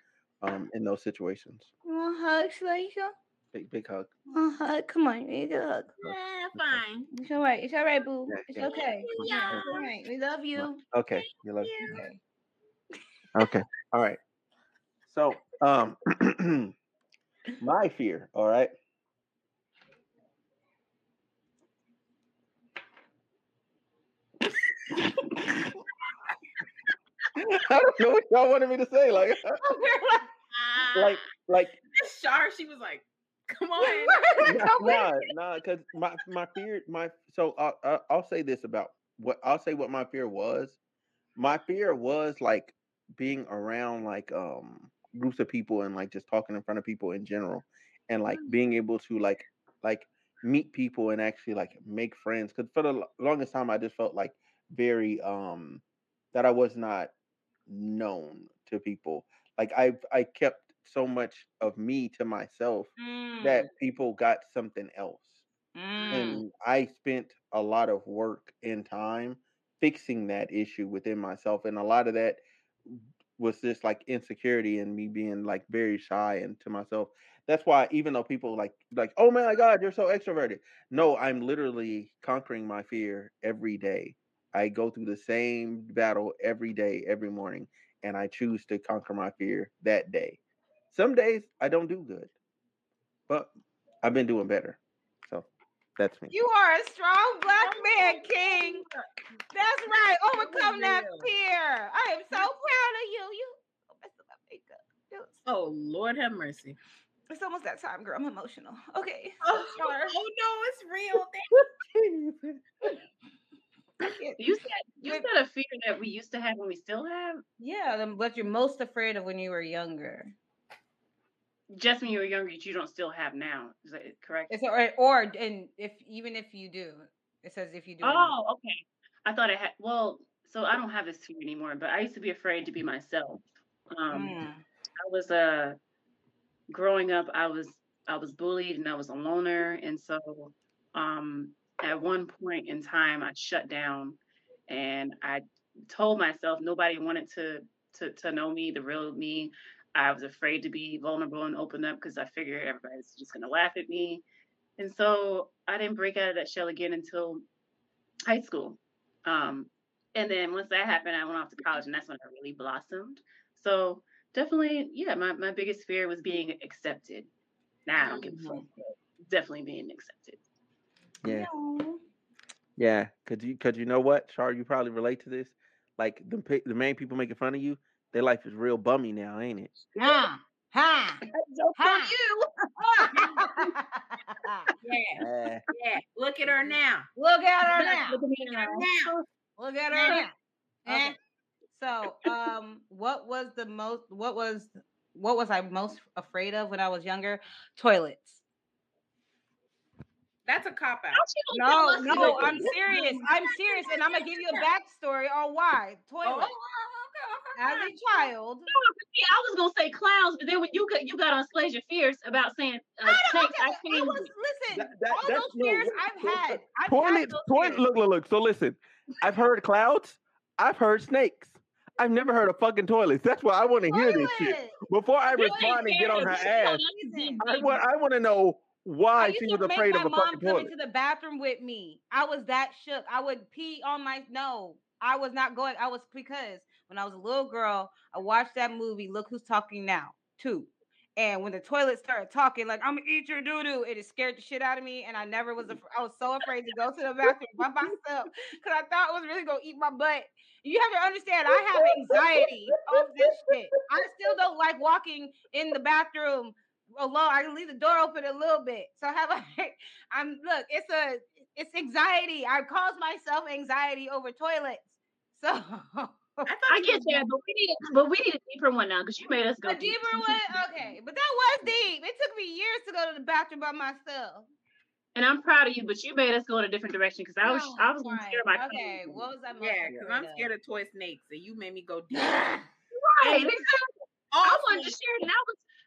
in those situations. Want hug, Salisha? Big hug. Hug. Come on. Big hug. Yeah, fine. It's all right. It's all right, boo. It's okay. Yeah. All right. We love you. Okay. We love you. Okay. All right. So, my fear, all right? I don't know what y'all wanted me to say. Like Shar, she was like, "Come on." Nah, because my fear. So I'll say this about what my fear was. My fear was like being around like groups of people and like just talking in front of people in general, and like being able to like meet people and actually like make friends. Because for the longest time, I just felt like very that I was not known to people. Like I kept so much of me to myself that people got something else. And I spent a lot of work and time fixing that issue within myself. And a lot of that was just like insecurity and me being like very shy and to myself. That's why even though people like, oh my God, you're so extroverted. No, I'm literally conquering my fear every day. I go through the same battle every day, every morning, and I choose to conquer my fear that day. Some days I don't do good, but I've been doing better. So that's me. You are a strong black man, King. That's right. Overcome that fear. I am so proud of you. You messed up my makeup. Oh, Lord have mercy. It's almost that time, girl. I'm emotional. Okay. Oh, no, it's real. You said a fear that we used to have and we still have? Yeah, but you're most afraid of when you were younger. Just when you were younger, you don't still have now. Is that correct? It's or and if even if you do, it says if you do. Oh, okay. I thought I had. Well, so I don't have this fear anymore. But I used to be afraid to be myself. I was growing up. I was bullied and I was a loner. And so at one point in time, I shut down, and I told myself nobody wanted to know me, the real me. I was afraid to be vulnerable and open up because I figured everybody's just going to laugh at me. And so I didn't break out of that shell again until high school. And then once that happened, I went off to college, and that's when I really blossomed. So definitely, yeah, my biggest fear was being accepted. Now I don't give a fuck. Definitely being accepted. Yeah. Aww. Yeah, because you know what, Char, you probably relate to this. Like the main people making fun of you, their life is real bummy now, ain't it? Yeah. Ha. Ha. You. Yeah. Yeah. Look at her now. Look at her now. Look at her now. Look at her now. Okay. So, what was I most afraid of when I was younger? Toilets. That's a cop out. No, I'm serious. I'm serious, and I'm gonna give you a backstory on why toilets. As a child, I was gonna say clowns, but then when you got on Slays Your Fears about saying, I've had those fears. Look. So listen, I've heard clouds, I've heard snakes, I've never heard of fucking toilets. That's why I want to hear this shit before I respond and get on her ass. I want to know why she was afraid of a fucking toilet. I used to make my mom come into the bathroom with me. I was that shook. I would pee on my no. I was not going. I was because when I was a little girl, I watched that movie, Look Who's Talking Now, 2. And when the toilet started talking, like, I'm going to eat your doo-doo, it scared the shit out of me. And I never was, I was so afraid to go to the bathroom by myself because I thought I was really going to eat my butt. You have to understand, I have anxiety of this shit. I still don't like walking in the bathroom alone. I can leave the door open a little bit. So look, it's anxiety. I caused myself anxiety over toilets. So I get that, but we need a deeper one now because you made us go. A deeper one? Okay. But that was deep. It took me years to go to the bathroom by myself. And I'm proud of you, but you made us go in a different direction because I was scared of my okay, toilet. What was I? Yeah, because I'm scared of toy snakes, and you made me go deep. Right. Exactly. I wanted to share it, and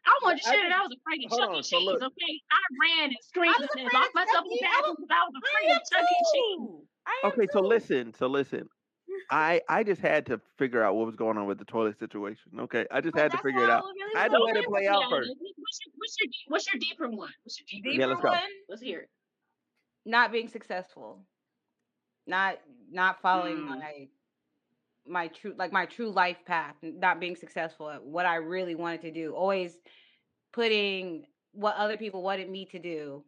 I wanted to share that I was afraid of Chuck E. Cheese, okay? I ran and screamed and locked myself in the bathroom because I was afraid of Chuck E. Cheese. Okay, so listen. I just had to figure out what was going on with the toilet situation. Okay, I just had to figure it out. Really I had to let it play out first. What's your deeper one? Yeah, let's go. Let's hear it. Not being successful, not following my true life path. Not being successful at what I really wanted to do. Always putting what other people wanted me to do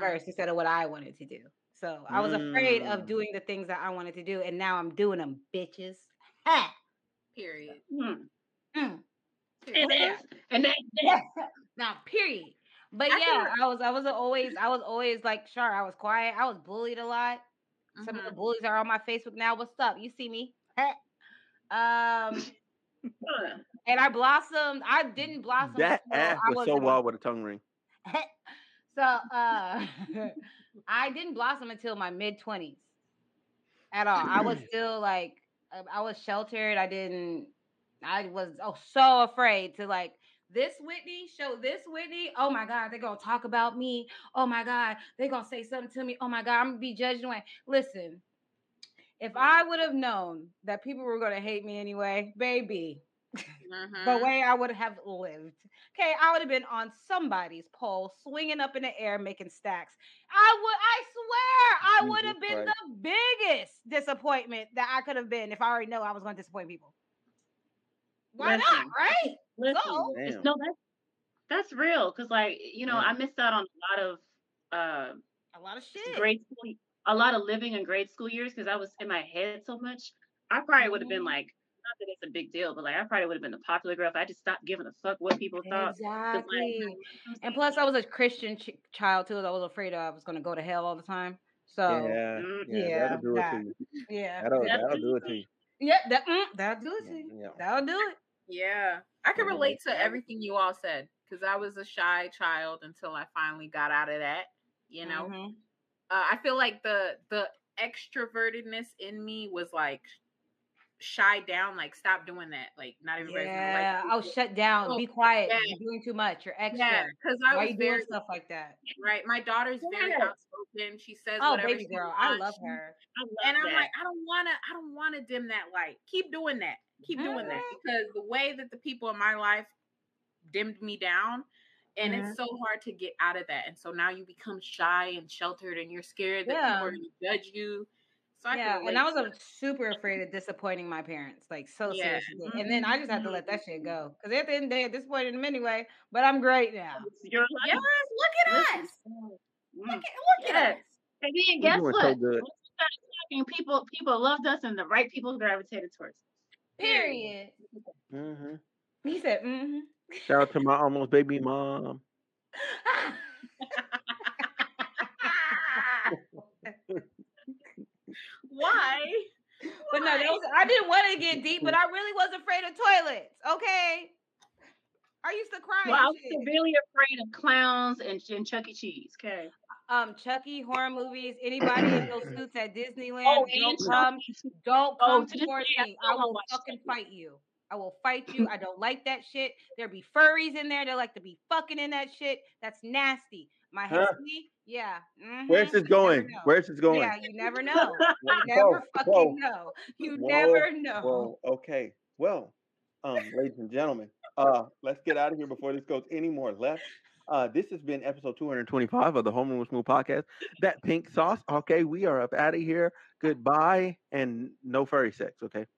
first instead of what I wanted to do. So I was afraid of doing the things that I wanted to do, and now I'm doing them, bitches. Ha! Period. And that. Now, period. But I was always like Char. I was quiet. I was bullied a lot. Some of the bullies are on my Facebook now. What's up? You see me? Ha! And I blossomed. I didn't blossom. That ass was so wild with a tongue ring. So I didn't blossom until my mid-20s at all. I was still like, I was sheltered. I was so afraid to like, show this Whitney. Oh my God, they're going to talk about me. Oh my God, they're going to say something to me. Oh my God, I'm going to be judged. Listen, if I would have known that people were going to hate me anyway, baby, the way I would have lived. Okay, I would have been on somebody's pole, swinging up in the air, making stacks. I swear, I would have been the biggest disappointment that I could have been if I already know I was going to disappoint people. Why not, right? Listen, no, that's real. Cause like, you know, I missed out on a lot of shit. Grade school, a lot of living in grade school years because I was in my head so much. I probably would have been like, not that it's a big deal, but like I probably would have been the popular girl if I just stopped giving a fuck what people thought. Exactly. Like, and plus, I was a Christian child too. I was afraid I was gonna go to hell all the time. So yeah, that'll do it to you. Yeah, that'll do it to you. Yeah, that'll do it to you. Yeah. That'll do it. Yeah, I can relate to everything you all said because I was a shy child until I finally got out of that. You know, I feel like the extrovertedness in me was like shy down, like stop doing that. Like not everybody's gonna like. Oh, shut down. Be quiet. Yeah. You're doing too much. You're extra. Yeah, because I was very stuff like that. Right. My daughter's very outspoken. She says, "Oh, whatever baby she girl, wants. I love her." I'm like, I don't wanna dim that light. Keep doing that. Keep doing that because the way that the people in my life dimmed me down, and it's so hard to get out of that. And so now you become shy and sheltered, and you're scared that people are going to judge you. So I was super afraid of disappointing my parents, like so seriously. And then I just had to let that shit go because at the end of the day, I disappointed them anyway. But I'm great now. Yes, look at us. And then guess what? So good. People loved us, and the right people gravitated towards us. Period. He said, Shout out to my almost baby mom. Why? But no, I didn't want to get deep, but I really was afraid of toilets. Okay. I used to cry. Well, I was severely afraid of clowns and Chuck E. Cheese. Okay. Chucky, horror movies, anybody in those suits at Disneyland, don't come towards me. I will fucking fight you. I will fight you. I don't like that shit. There be furries in there. They like to be fucking in that shit. That's nasty. My history, Where's this going? Yeah, you never know. You never fucking know. You never know. Okay. Well, ladies and gentlemen, let's get out of here before this goes any more left. This has been episode 225 of the Homeroom with Smooth podcast. That pink sauce. Okay, we are up out of here. Goodbye, and no furry sex. Okay.